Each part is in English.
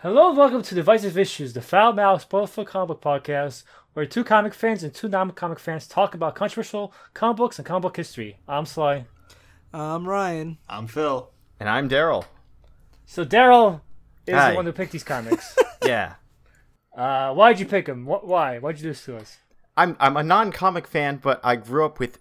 Hello and welcome to Divisive Issues, the foul-mouthed, spoilful comic book podcast, where two comic fans and two non-comic fans talk about controversial comic books and comic book history. I'm Sly. I'm Ryan. I'm Phil. And I'm Darryl. So Darryl is the one who picked these comics. Yeah. Why'd you pick them? Why? Why'd you do this to us? I'm a non-comic fan, but I grew up with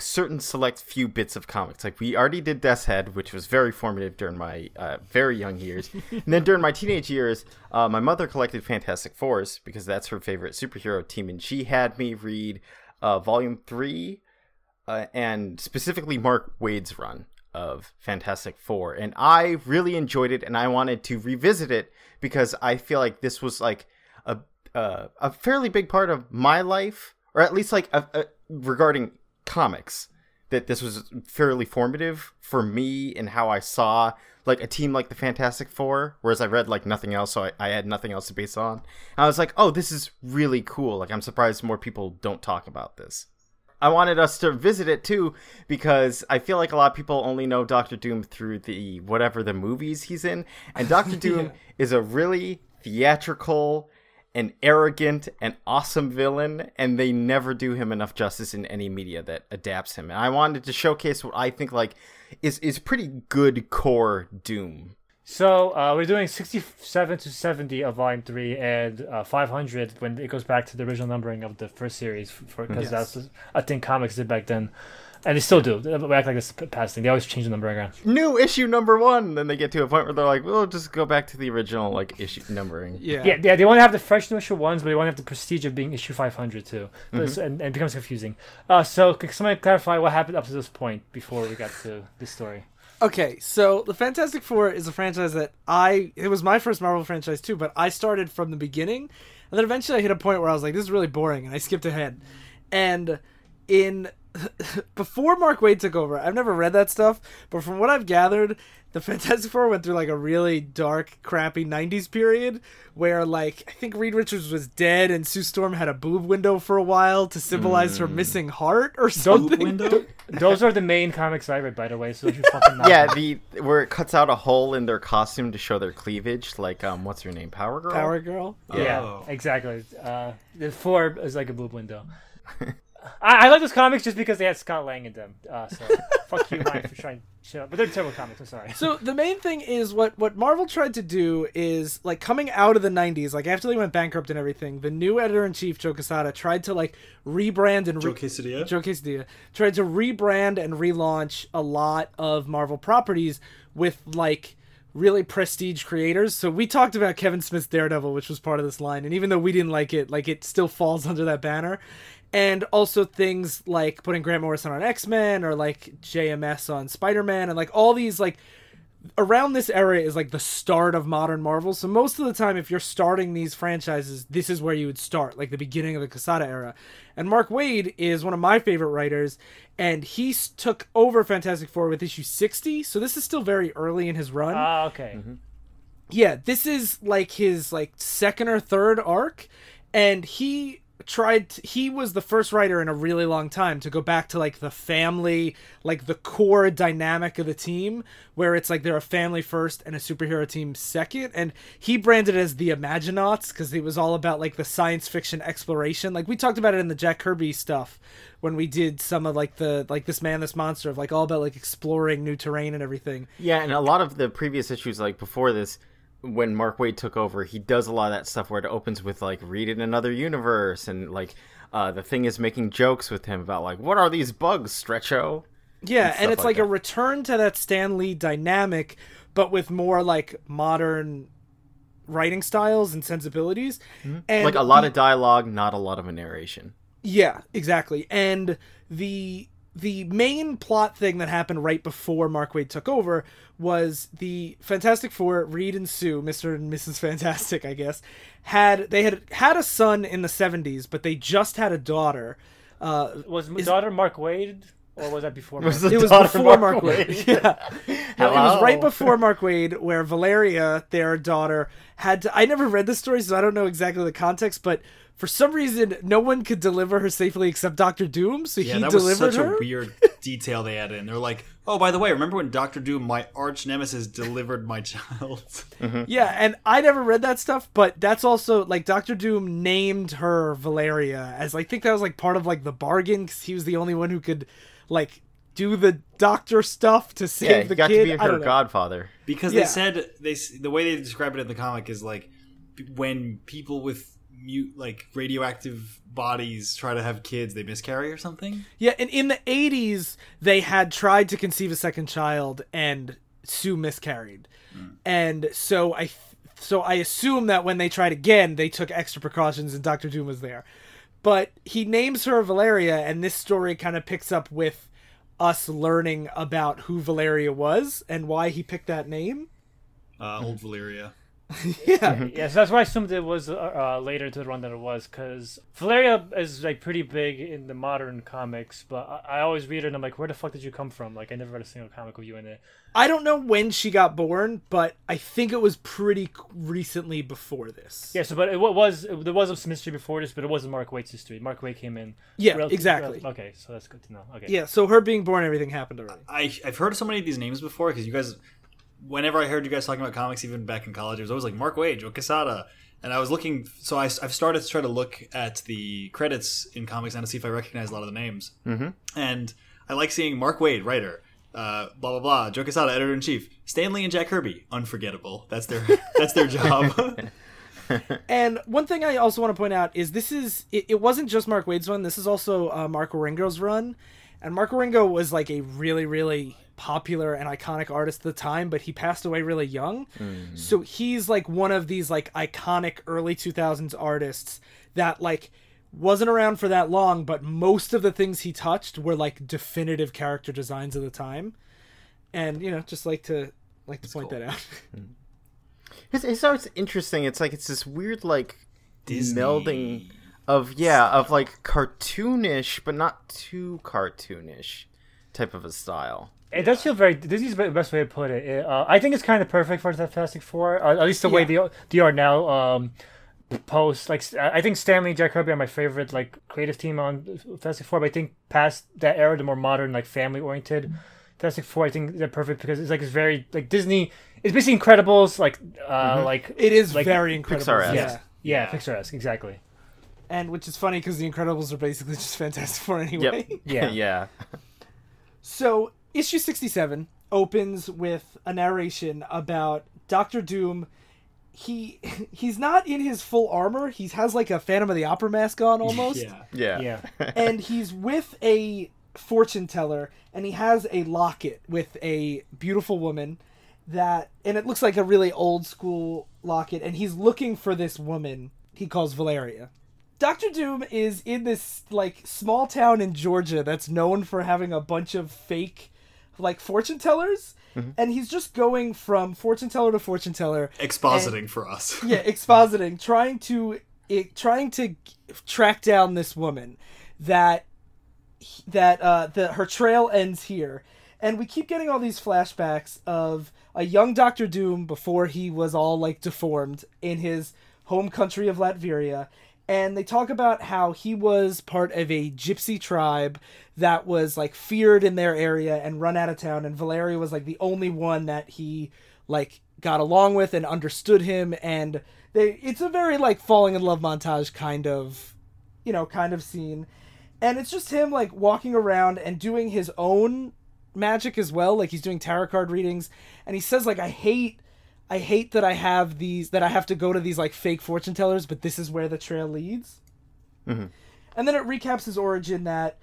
certain select few bits of comics. We already did Death's Head, which was very formative during my very young years. And then during my teenage years, my mother collected Fantastic Fours because that's her favorite superhero team. And she had me read Volume 3 and specifically Mark Waid's run of Fantastic Four. And I really enjoyed it, and I wanted to revisit it because I feel like this was a fairly big part of my life, or at least regarding comics, that this was fairly formative for me and how I saw a team like the Fantastic Four, whereas I read nothing else, so I had nothing else to base on. And I was like, oh, this is really cool. I'm surprised more people don't talk about this. I wanted us to visit it too because I feel like a lot of people only know Doctor Doom through the movies he's in, and Doctor Doom is a really theatrical an arrogant and awesome villain, and they never do him enough justice in any media that adapts him. And I wanted to showcase what I think is pretty good core Doom. So we're doing 67 to 70 of Volume 3 and 500 when it goes back to the original numbering of the first series, because that's a thing comics did back then. And they still do. They act like it's a past thing. They always change the numbering around. New issue number 1. Then they get to a point where they're like, we'll just go back to the original issue numbering. Yeah. They want to have the fresh new issue 1s, but they want to have the prestige of being issue 500 too. Mm-hmm. And it becomes confusing. So can somebody clarify what happened up to this point before we got to this story? Okay, so the Fantastic Four is a franchise that it was my first Marvel franchise too, but I started from the beginning. And then eventually I hit a point where I was like, this is really boring, and I skipped ahead. And before Mark Waid took over, I've never read that stuff, but from what I've gathered, the Fantastic Four went through a really dark, crappy 90s period where I think Reed Richards was dead and Sue Storm had a boob window for a while to symbolize her missing heart or something. Boob window? Those are the main comics I read, by the way, so you fucking know. Yeah, where it cuts out a hole in their costume to show their cleavage, what's her name? Power Girl? Power Girl? Oh. Yeah, exactly. The four is like a boob window. I like those comics just because they had Scott Lang in them. So fuck you, Mike, for trying to shut up. But they're terrible comics, I'm sorry. So the main thing is what Marvel tried to do is, coming out of the 90s, after they went bankrupt and everything, the new editor-in-chief, Joe Quesada, tried to, rebrand and... Joe Quesada. Tried to rebrand and relaunch a lot of Marvel properties with, really prestige creators. So we talked about Kevin Smith's Daredevil, which was part of this line, and even though we didn't like it still falls under that banner. And also things like putting Grant Morrison on X-Men or JMS on Spider-Man and all these around this era is the start of modern Marvel. So most of the time, if you're starting these franchises, this is where you would start, the beginning of the Quesada era. And Mark Waid is one of my favorite writers, and he took over Fantastic Four with issue 60. So this is still very early in his run. Ah, okay. Mm-hmm. Yeah, this is his second or third arc, and he was the first writer in a really long time to go back to the family, the core dynamic of the team, where it's they're a family first and a superhero team second. And he branded it as the Imaginauts because it was all about the science fiction exploration. We talked about it in the Jack Kirby stuff when we did some of This Man, This Monster of all about exploring new terrain and everything. Yeah, and a lot of the previous issues before this, when Mark Waid took over, he does a lot of that stuff where it opens with Reed in another universe, and the Thing is making jokes with him about what are these bugs, Stretcho? Yeah, and it's a return to that Stan Lee dynamic, but with more modern writing styles and sensibilities. Mm-hmm. And a lot of dialogue, not a lot of a narration. Yeah, exactly. And the main plot thing that happened right before Mark Waid took over was the Fantastic Four, Reed and Sue, Mr. and Mrs. Fantastic, I guess, had a son in the 70s, but they just had a daughter. Was daughter Mark Waid, or was that before Mark Waid? It was before Mark Waid. Yeah. No, it was right before Mark Waid, where Valeria, their daughter, I never read the story, so I don't know exactly the context, but for some reason, no one could deliver her safely except Doctor Doom, so he delivered her. Yeah, that was such a weird detail they added in. They're like, oh, by the way, remember when Doctor Doom, my arch nemesis, delivered my child? Mm-hmm. Yeah, and I never read that stuff, but that's also, like, Doctor Doom named her Valeria as, I think that was, like, part of, like, the bargain, because he was the only one who could, like, do the doctor stuff to save the kid. Yeah, he got to be her godfather. Because they said, the way they describe it in the comic is, like, when people with mute, like, radioactive bodies try to have kids, they miscarry or something. Yeah, and in the 80s they had tried to conceive a second child and Sue miscarried. And so I assume that when they tried again they took extra precautions and Dr. Doom was there. But he names her Valeria, and this story kind of picks up with us learning about who Valeria was and why he picked that name. Old Valeria. Yeah, so that's why I assumed it was later to the run than it was, because Valeria is, like, pretty big in the modern comics, but I always read her and I'm like, where the fuck did you come from? Like, I never read a single comic with you in it. I don't know when she got born, but I think it was pretty recently before this. Yeah, so, but there was some history before this, but it wasn't Mark Waid's history. Mark Waid came in. Yeah, exactly. Okay, so that's good to know. Okay. Yeah, so her being born, everything happened already. I've heard so many of these names before, because you guys... Whenever I heard you guys talking about comics, even back in college, it was always like Mark Waid, Joe Quesada. And I was looking, so I've started to try to look at the credits in comics now to see if I recognize a lot of the names. Mm-hmm. And I like seeing Mark Waid, writer, blah, blah, blah, Joe Quesada, editor-in-chief, Stan Lee and Jack Kirby, unforgettable. That's their job. And one thing I also want to point out is it wasn't just Mark Waid's run. This is also Mark Ringo's run. And Mark Ringo was like a really, really popular and iconic artist at the time, but he passed away really young. Mm. So he's like one of these like iconic early 2000s artists that like wasn't around for that long, but most of the things he touched were like definitive character designs of the time. And, you know, just like to point that out. It's always interesting. It's like, it's this weird, like Disney melding of like cartoonish, but not too cartoonish type of a style. It does feel very... This is the best way to put it. I think it's kind of perfect for the Fantastic Four. At least the way they are now post. Like, I think Stan Lee and Jack Kirby are my favorite like creative team on Fantastic Four. But I think past that era, the more modern, like family-oriented Fantastic Four, I think they're perfect because it's like it's very... like Disney... It's basically Incredibles. Like, like it is like, very Incredibles. Pixar-esque. Yeah, Pixar-esque, exactly. And which is funny because the Incredibles are basically just Fantastic Four anyway. Yep. Yeah. So... Issue 67 opens with a narration about Doctor Doom. He's not in his full armor. He has like a Phantom of the Opera mask on almost. Yeah. And he's with a fortune teller, and he has a locket with a beautiful woman and it looks like a really old school locket, and he's looking for this woman he calls Valeria. Doctor Doom is in this like small town in Georgia that's known for having a bunch of fake like fortune tellers, and he's just going from fortune teller to fortune teller, expositing trying to track down this woman that her trail ends here. And we keep getting all these flashbacks of a young Doctor Doom before he was all like deformed in his home country of Latveria. And they talk about how he was part of a gypsy tribe that was, like, feared in their area and run out of town. And Valeria was, like, the only one that he, like, got along with and understood him. And it's a very, like, falling in love montage kind of scene. And it's just him, like, walking around and doing his own magic as well. Like, he's doing tarot card readings. And he says, like, I hate that I have these, that I have to go to these like fake fortune tellers, but this is where the trail leads. Mm-hmm. And then it recaps his origin that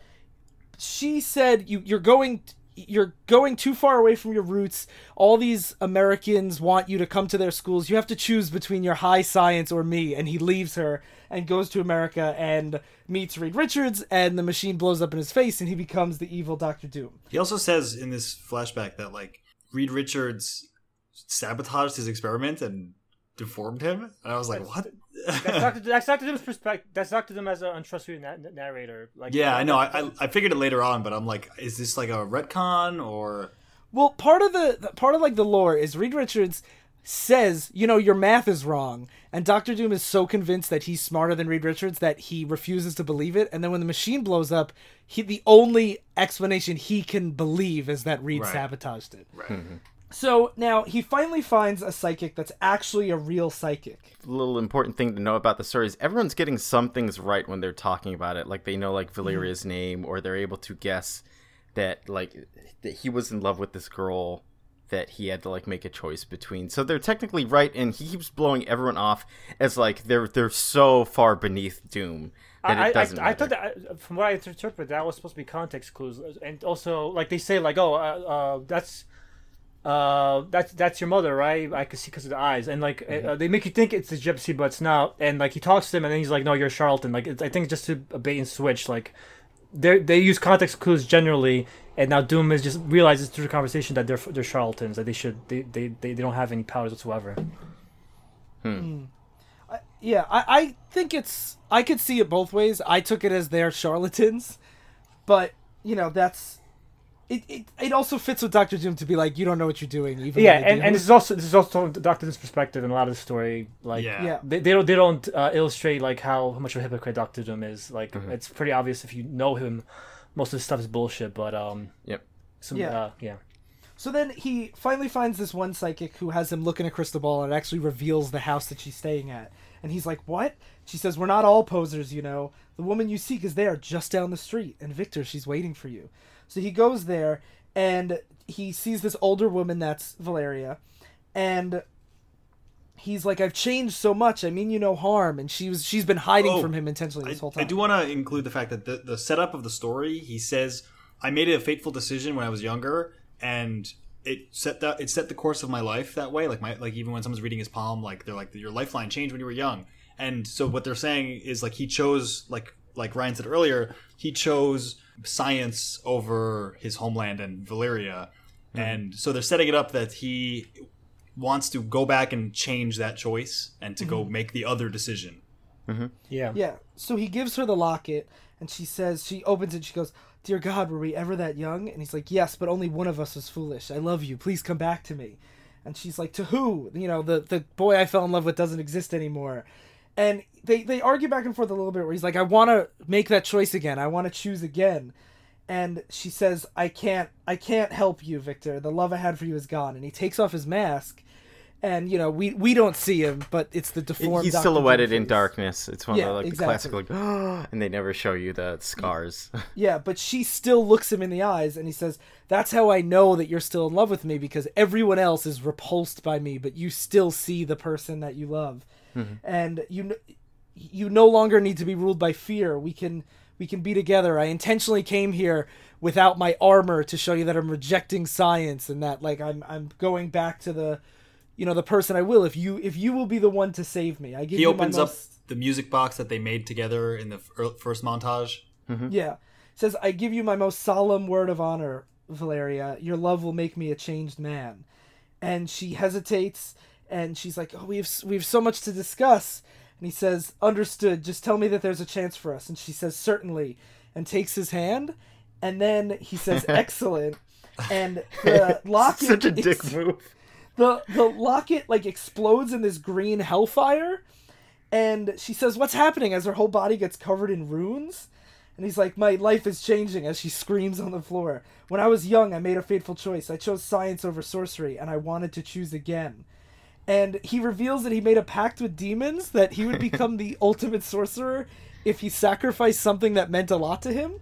she said, you're going too far away from your roots. All these Americans want you to come to their schools. You have to choose between your high science or me. And he leaves her and goes to America and meets Reed Richards, and the machine blows up in his face and he becomes the evil Doctor Doom. He also says in this flashback that like Reed Richards sabotaged his experiment and deformed him, and I was like, "What?" That's Doctor Doom's perspective. That's Doctor Doom as an untrustworthy narrator. Like, yeah, I know. I figured it later on, but I'm like, is this like a retcon or? Well, part of like the lore is Reed Richards says, you know, your math is wrong. And Doctor Doom is so convinced that he's smarter than Reed Richards that he refuses to believe it. And then when the machine blows up, the only explanation he can believe is that Reed sabotaged it. Right. Mm-hmm. So now he finally finds a psychic that's actually a real psychic. A little important thing to know about the story is everyone's getting some things right when they're talking about it. Like they know like Valeria's name, or they're able to guess that like that he was in love with this girl that he had to like make a choice between. So they're technically right, and he keeps blowing everyone off as like they're so far beneath Doom. I thought that, from what I interpret, that was supposed to be context clues, and also like they say like, oh, that's your mother, right? I could see because of the eyes, and like they make you think it's the gypsy, but it's not. And like he talks to him, and then he's like, "No, you're a charlatan." Like I think it's just a bait and switch. Like they use context clues generally, and now Doom is just realizes through the conversation that they're charlatans, that they don't have any powers whatsoever. Yeah, I think it's, I could see it both ways. I took it as they're charlatans, but you know that's. It also fits with Doctor Doom to be like, you don't know what you're doing. Even and this is also Doctor Doom's perspective in a lot of the story. Like they don't illustrate like how much of a hypocrite Doctor Doom is. Like it's pretty obvious if you know him. Most of the stuff is bullshit. But So then he finally finds this one psychic who has him look in a crystal ball, and it actually reveals the house that she's staying at. And he's like, what? She says, we're not all posers, you know. The woman you seek is there just down the street. And Victor, she's waiting for you. So he goes there, and he sees this older woman that's Valeria, and he's like, I've changed so much, I mean you no harm, and she's been hiding from him intentionally this whole time. I do want to include the fact that the setup of the story, he says, I made a fateful decision when I was younger, and it set the course of my life that way. Like even when someone's reading his palm, like they're like, your lifeline changed when you were young. And so what they're saying is like he chose, like Ryan said earlier, he chose science over his homeland and Valeria. And so they're setting it up that he wants to go back and change that choice and to go make the other decision. So he gives her the locket, and she says, she opens it, she goes, dear God, were we ever that young? And he's like, yes, but only one of us was foolish. I love you, please come back to me. And she's like, to who? You know, the boy I fell in love with doesn't exist anymore. And they argue back and forth a little bit, where he's like, I want to make that choice again. I want to choose again. And she says, I can't help you, Victor. The love I had for you is gone. And he takes off his mask. And, you know, we don't see him, but it's the deformed He's Dr. silhouetted in darkness. It's one of the classic, and they never show you the scars. Yeah, but she still looks him in the eyes, and he says, that's how I know that you're still in love with me, because everyone else is repulsed by me, but you still see the person that you love. And you no longer need to be ruled by fear. We can be together. I intentionally came here without my armor to show you that I'm rejecting science, and that like I'm going back to the, you know, the person I will, if you will be the one to save me. I give. He you opens my most... up the music box that they made together in the first montage. Yeah, it says, I give you my most solemn word of honor, Valeria. Your love will make me a changed man. And she hesitates. And she's like, oh, we have so much to discuss. And he says, understood. Just tell me that there's a chance for us. And she says, certainly. And takes his hand. And then he says, excellent. And the locket... Such a dick move. The locket, like, explodes in this green hellfire. And she says, what's happening? As her whole body gets covered in runes. And he's like, my life is changing, as she screams on the floor. When I was young, I made a fateful choice. I chose science over sorcery. And I wanted to choose again. And he reveals that he made a pact with demons that he would become the ultimate sorcerer if he sacrificed something that meant a lot to him.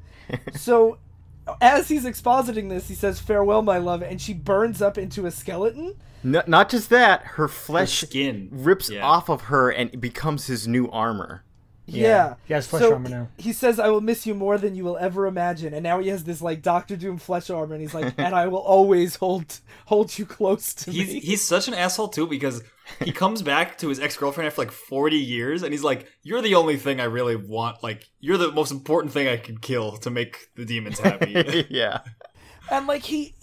So as he's expositing this, he says, farewell, my love. And she burns up into a skeleton. No, not just that, her flesh skin rips off of her and becomes his new armor. Yeah. He has flesh armor now. He says, I will miss you more than you will ever imagine. And now he has this like Doctor Doom flesh armor, and he's like, and I will always hold you close to me. He's such an asshole too, because he comes back to his ex-girlfriend after like 40 years, and he's like, you're the only thing I really want. Like, you're the most important thing I could kill to make the demons happy. And like and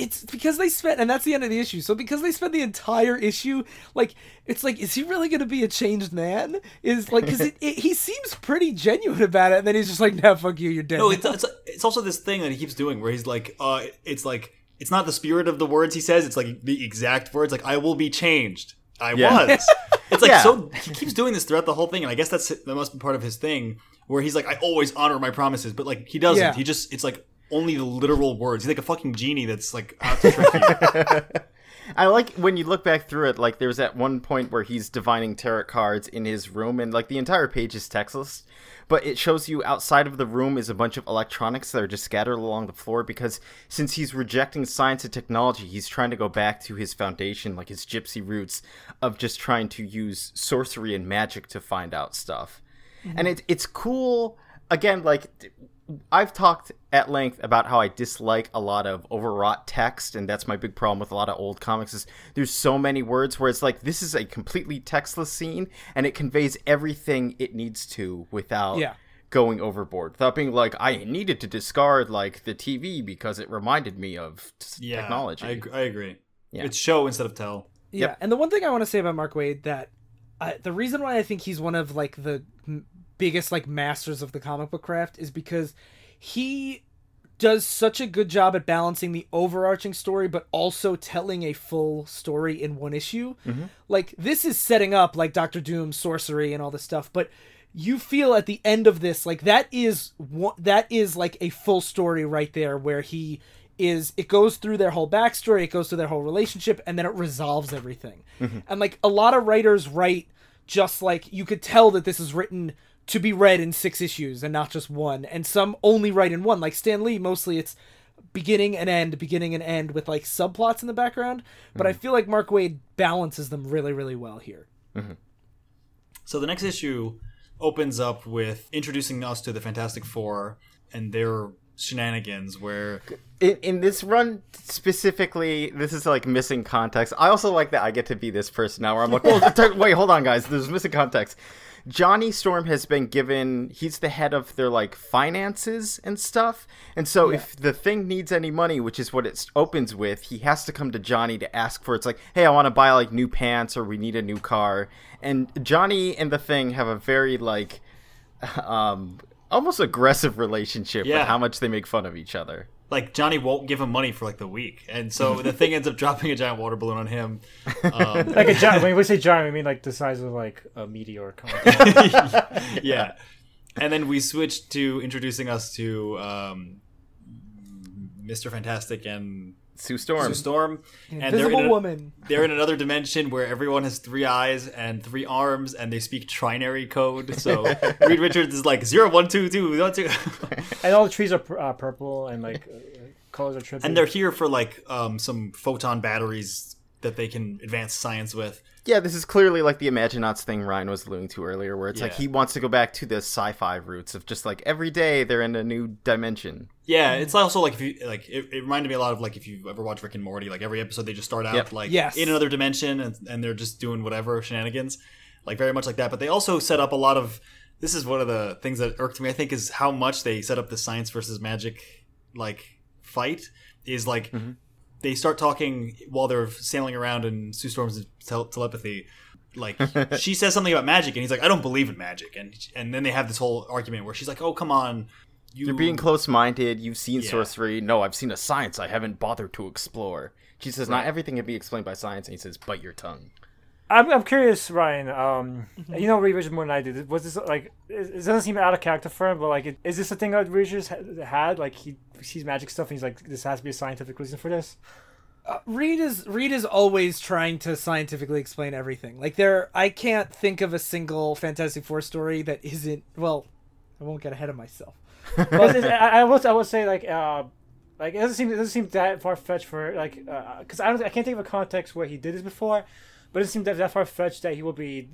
that's the end of the issue. So because they spent the entire issue, like, it's like, is he really going to be a changed man? Is like, because he seems pretty genuine about it, and then he's just like, "No, fuck you, you're dead." No, it's also this thing that he keeps doing where he's like, it's not the spirit of the words he says; it's like the exact words. Like, I will be changed. I was. It's like, so he keeps doing this throughout the whole thing, and I guess that's that must be part of his thing, where he's like, I always honor my promises, but like he doesn't. He just, it's like only the literal words. He's like a fucking genie that's like out to trick you. I like when you look back through it, like there's that one point where he's divining tarot cards in his room, and like the entire page is textless, but it shows you outside of the room is a bunch of electronics that are just scattered along the floor, because since he's rejecting science and technology, he's trying to go back to his foundation, like his gypsy roots of just trying to use sorcery and magic to find out stuff. Mm-hmm. And it's cool. Again, like I've talked at length about how I dislike a lot of overwrought text, and that's my big problem with a lot of old comics is there's so many words where it's like, this is a completely textless scene, and it conveys everything it needs to without going overboard, without being like, I needed to discard like the TV because it reminded me of technology. I agree. Yeah. It's show instead of tell. Yeah, and the one thing I want to say about Mark Waid that the reason why I think he's one of like the biggest like masters of the comic book craft is because he does such a good job at balancing the overarching story but also telling a full story in one issue. Mm-hmm. Like this is setting up like Doctor Doom, sorcery and all this stuff, but you feel at the end of this like that is like a full story right there, where he is, it goes through their whole backstory, it goes through their whole relationship, and then it resolves everything. Mm-hmm. And like a lot of writers write just like, you could tell that this is written to be read in 6 issues and not just one. And some only write in one. Like Stan Lee, mostly it's beginning and end with like subplots in the background. Mm-hmm. But I feel like Mark Waid balances them really, really well here. Mm-hmm. So the next issue opens up with introducing us to the Fantastic Four and their shenanigans, where in this run specifically, this is like missing context. I also like that I get to be this person now, where I'm like, wait, hold on guys, there's missing context. Johnny Storm has been given, he's the head of their like finances and stuff, and so if the Thing needs any money, which is what it opens with, he has to come to Johnny to ask for it. It's like, hey, I want to buy like new pants, or we need a new car. And Johnny and the Thing have a very like almost aggressive relationship with how much they make fun of each other. Like Johnny won't give him money for like the week, and so the Thing ends up dropping a giant water balloon on him. Like a giant. When we say giant, we mean like the size of like a meteor. Yeah, and then we switch to introducing us to Mr. Fantastic and Sue Storm. And Invisible Woman. They're in another dimension where everyone has 3 eyes and 3 arms, and they speak trinary code. So Reed Richards is like 0, 1, 2, 2, 1, 2. And all the trees are purple, and like colors are trippy. And they're here for like some photon batteries that they can advance science with. Yeah, this is clearly like the Imaginauts thing Ryan was alluding to earlier, where it's like he wants to go back to the sci-fi roots of just like every day they're in a new dimension. Yeah, it's also like, if you like, it reminded me a lot of like if you ever watch Rick and Morty, like every episode they just start out like in another dimension, and they're just doing whatever shenanigans, like very much like that. But they also set up a lot of, this is one of the things that irked me, I think, is how much they set up the science versus magic like fight is like. Mm-hmm. They start talking while they're sailing around in Sue Storm's telepathy. Like, she says something about magic, and he's like, I don't believe in magic. And then they have this whole argument where she's like, oh, come on. You're being close-minded. You've seen sorcery. No, I've seen a science I haven't bothered to explore. She says, not everything can be explained by science. And he says, bite your tongue. I'm curious, Ryan. You know Reed Richards more than I do. Was this like? It doesn't seem out of character for him, but like, is this a thing that Reed Richards had? Like, he sees magic stuff, and he's like, "This has to be a scientific reason for this." Reed is always trying to scientifically explain everything. Like, I can't think of a single Fantastic Four story that isn't. Well, I won't get ahead of myself. I will say like. Like it doesn't seem that far fetched for like because I can't think of a context where he did this before, but it seems that far fetched that he will be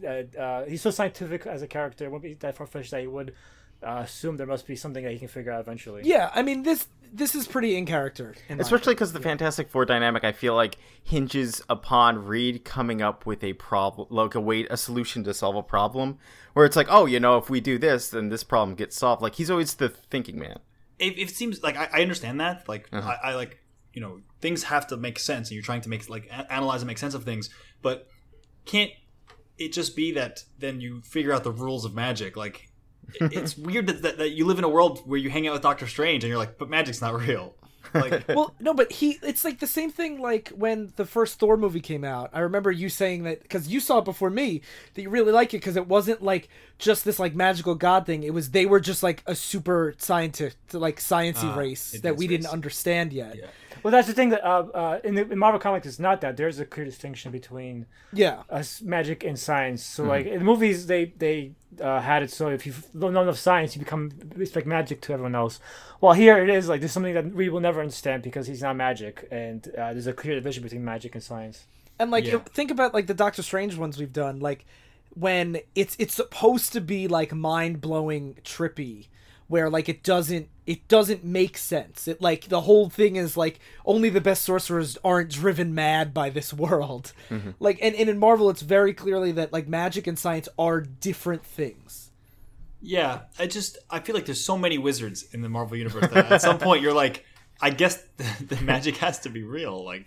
he's so scientific as a character, it won't be that far fetched that he would assume there must be something that he can figure out eventually. Yeah, I mean this is pretty in character, especially because the Fantastic Four dynamic I feel like hinges upon Reed coming up with a problem, like a solution to solve a problem, where it's like, oh, you know, if we do this, then this problem gets solved. Like he's always the thinking man. It seems like I understand that, like I like, you know, things have to make sense, and you're trying to make like analyze and make sense of things. But can't it just be that then you figure out the rules of magic? Like it's weird that you live in a world where you hang out with Doctor Strange and you're like, but magic's not real. Like, well, no, but it's like the same thing like when the first Thor movie came out. I remember you saying that, because you saw it before me, that you really liked it because it wasn't like just this like magical god thing. It was, they were just like a super sciency race that we didn't understand yet. Yeah. Well, that's the thing that in Marvel Comics it's not that. There's a clear distinction between magic and science. So like in the movies they had it so if you don't know enough science you become like magic to everyone else. Well, here it is like there's something that we will never understand because he's not magic, and there's a clear division between magic and science. And like think about like the Doctor Strange ones we've done, like when it's supposed to be like mind-blowing trippy, where like it doesn't make sense. It like the whole thing is like only the best sorcerers aren't driven mad by this world. Mm-hmm. Like and in Marvel it's very clearly that like magic and science are different things. Yeah, I feel like there's so many wizards in the Marvel universe that at some point you're like, I guess the magic has to be real. Like,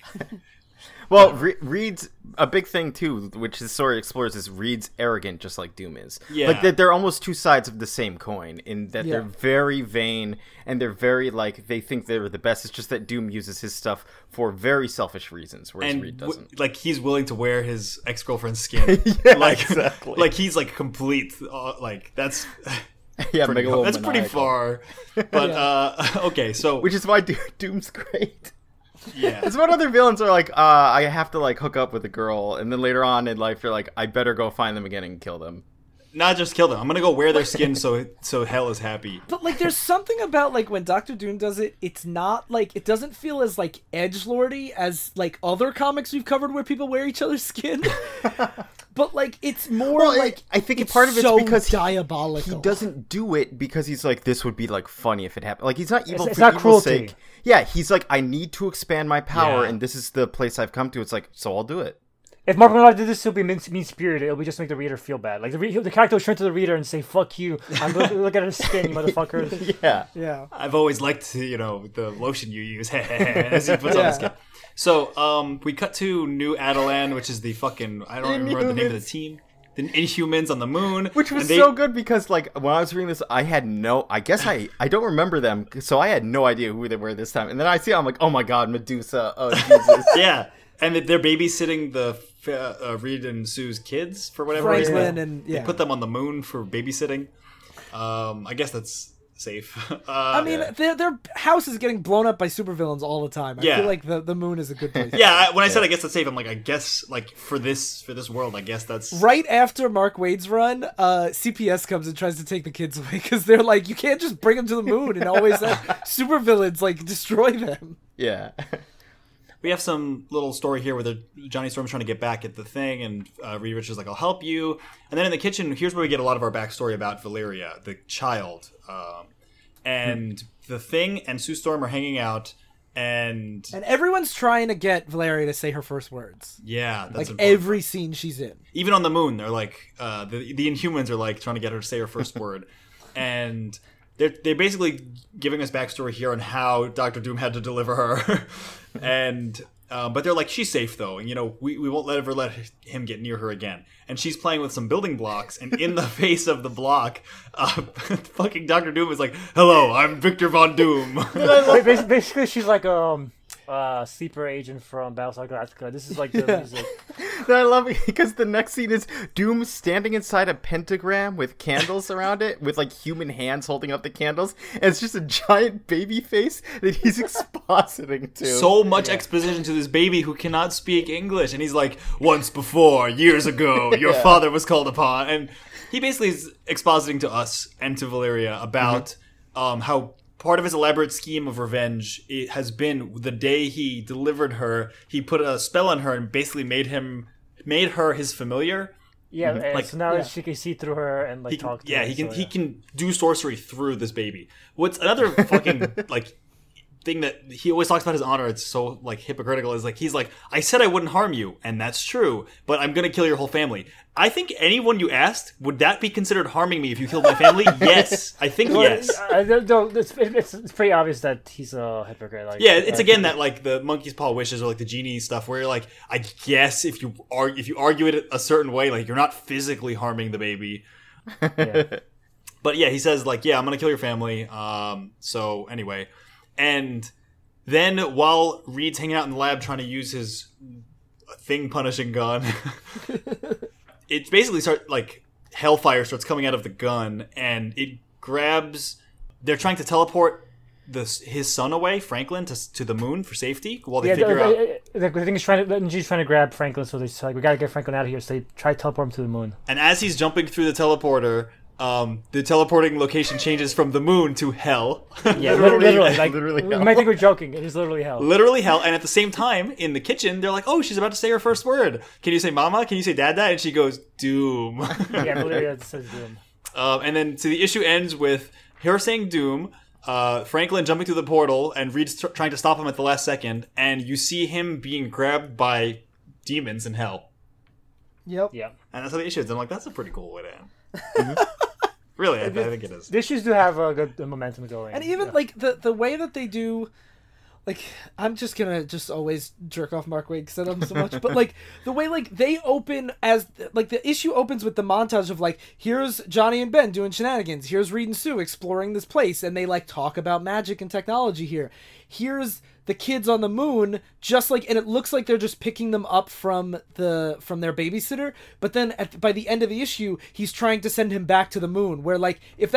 well, Reed's a big thing too, which the story explores, is Reed's arrogant, just like Doom is. Yeah. Like they're almost two sides of the same coin in that they're very vain and they're very like they think they're the best. It's just that Doom uses his stuff for very selfish reasons, whereas Reed doesn't. Like he's willing to wear his ex-girlfriend's skin. Yeah, like exactly. Like he's like complete. Like that's. Yeah, that's pretty far. But okay, so which is why Doom's great. Yeah, it's what other villains are like. I have to like hook up with a girl, and then later on in life, you're like, I better go find them again and kill them. Not just kill them. I'm gonna go wear their skin, so hell is happy. But like, there's something about like when Doctor Doom does it, it's not like it doesn't feel as like edgelordy as like other comics we've covered where people wear each other's skin. But like, it's more I think it's part of it's so because diabolical. He doesn't do it because he's like, this would be like funny if it happened. Like he's not evil. It's not cruelty. Sake. Yeah, he's like, I need to expand my power, and this is the place I've come to. It's like, so I'll do it. If Mark Waid did this, he'll be mean-spirited. It'll be just make the reader feel bad. Like the character will turn to the reader and say, "Fuck you! I'm look at her skin, you motherfuckers." Yeah. I've always liked, the lotion you use. As he puts on his skin. So we cut to New Adelan, which is the fucking I don't remember the name of the team. The Inhumans on the moon, which was so good because like when I was reading this, I don't remember them, so I had no idea who they were this time. And then I see, I'm like, oh my god, Medusa. Oh Jesus. Yeah. And they're babysitting the Reed and Sue's kids for whatever reason. Franklin and they put them on the moon for babysitting. I guess that's safe. Their house is getting blown up by supervillains all the time. I feel like the moon is a good place. When I said I guess that's safe, I'm like, I guess like for this world, I guess that's right after Mark Waid's run. CPS comes and tries to take the kids away because they're like, you can't just bring them to the moon and always supervillains like destroy them. Yeah. We have some little story here where Johnny Storm's trying to get back at the thing, and Reed Richards is like, I'll help you. And then in the kitchen, here's where we get a lot of our backstory about Valeria, the child. And the thing and Sue Storm are hanging out, and everyone's trying to get Valeria to say her first words. Yeah. That's like important. Every scene she's in. Even on the moon, they're like, the Inhumans are like trying to get her to say her first word. And they're basically giving us backstory here on how Doctor Doom had to deliver her. And but they're like, she's safe though, and we won't ever let him get near her again. And she's playing with some building blocks, and in the face of the block, fucking Doctor Doom is like, "Hello, I'm Victor Von Doom." Basically, she's like sleeper agent from Battlestar Galactica. This is like the music. I love it because the next scene is Doom standing inside a pentagram with candles around it, with like human hands holding up the candles, and it's just a giant baby face that he's expositing to. So much exposition to this baby who cannot speak English, and he's like, once before, years ago, your father was called upon, and he basically is expositing to us and to Valeria about how part of his elaborate scheme of revenge has been the day he delivered her, he put a spell on her and basically made her his familiar. Yeah, like, so now she can see through her and like talk to her. He can do sorcery through this baby. What's another fucking like thing that he always talks about his honor, it's so like hypocritical, is like he's like, I said I wouldn't harm you, and that's true, but I'm gonna kill your whole family. I think anyone you asked, would that be considered harming me if you killed my family? Yes, I think yes. No, it's pretty obvious that he's a hypocrite. Like, yeah, it's again that like the monkey's paw wishes or like the genie stuff, where you're like, I guess if you argue it a certain way, like you're not physically harming the baby. Yeah. But yeah, he says like, yeah, I'm gonna kill your family. So anyway. And Then, while Reed's hanging out in the lab trying to use his thing-punishing gun, it basically starts, like, hellfire starts coming out of the gun, and it grabs... They're trying to teleport his son away, Franklin, to the moon for safety, while they figure out... The thing is, she's trying to grab Franklin, so they're like, we gotta get Franklin out of here, so they try to teleport him to the moon. And as he's jumping through the teleporter... the teleporting location changes from the moon to hell. Yeah, literally. Like, literally hell. You might think we're joking. It is literally hell. Literally hell. And at the same time, in the kitchen, they're like, oh, she's about to say her first word. Can you say mama? Can you say dada? And she goes, doom. Yeah, Valeria says doom. And then so the issue ends with her saying doom, Franklin jumping through the portal, and Reed's trying to stop him at the last second. And you see him being grabbed by demons in hell. Yep. Yeah. And that's how the issue ends. I'm like, that's a pretty cool way to end. Mm-hmm. Really, I think it is. The issues do have a good momentum going, and even like the way that they do, like I'm just gonna always jerk off Mark Waid because I love him so much. But like the way like they open as like the issue opens with the montage of like here's Johnny and Ben doing shenanigans, here's Reed and Sue exploring this place, and they like talk about magic and technology here. Here's the kids on the moon, just like, and it looks like they're just picking them up from their babysitter. But then by the end of the issue, he's trying to send him back to the moon. Where like, if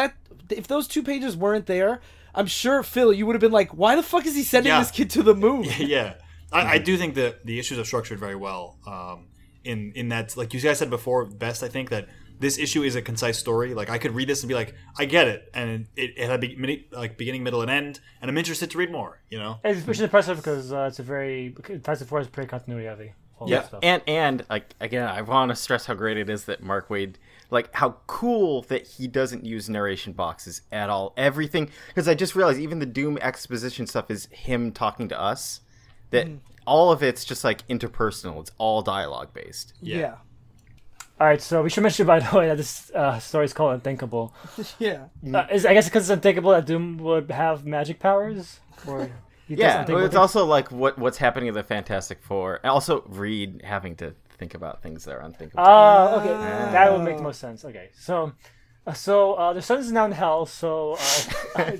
those two pages weren't there, I'm sure Phil, you would have been like, why the fuck is he sending this kid to the moon? Yeah. I do think that the issues are structured very well. In that, like you guys said before, best I think that this issue is a concise story. Like I could read this and be like, I get it, and it had like beginning, middle, and end, and I'm interested to read more. You know, it's which is impressive because it's a very Fantastic Four is pretty continuity heavy. Yeah, stuff. and like again, I want to stress how great it is that Mark Waid, like how cool that he doesn't use narration boxes at all. Everything, because I just realized even the Doom exposition stuff is him talking to us. That all of it's just like interpersonal. It's all dialogue based. Yeah. All right, so we should mention, by the way, that this story is called Unthinkable. Yeah. I guess because it's unthinkable that Doom would have magic powers? Or it's also like what's happening in the Fantastic Four. And also Reed having to think about things that are unthinkable. Okay. That would make the most sense. Okay, so the sun is now in hell, so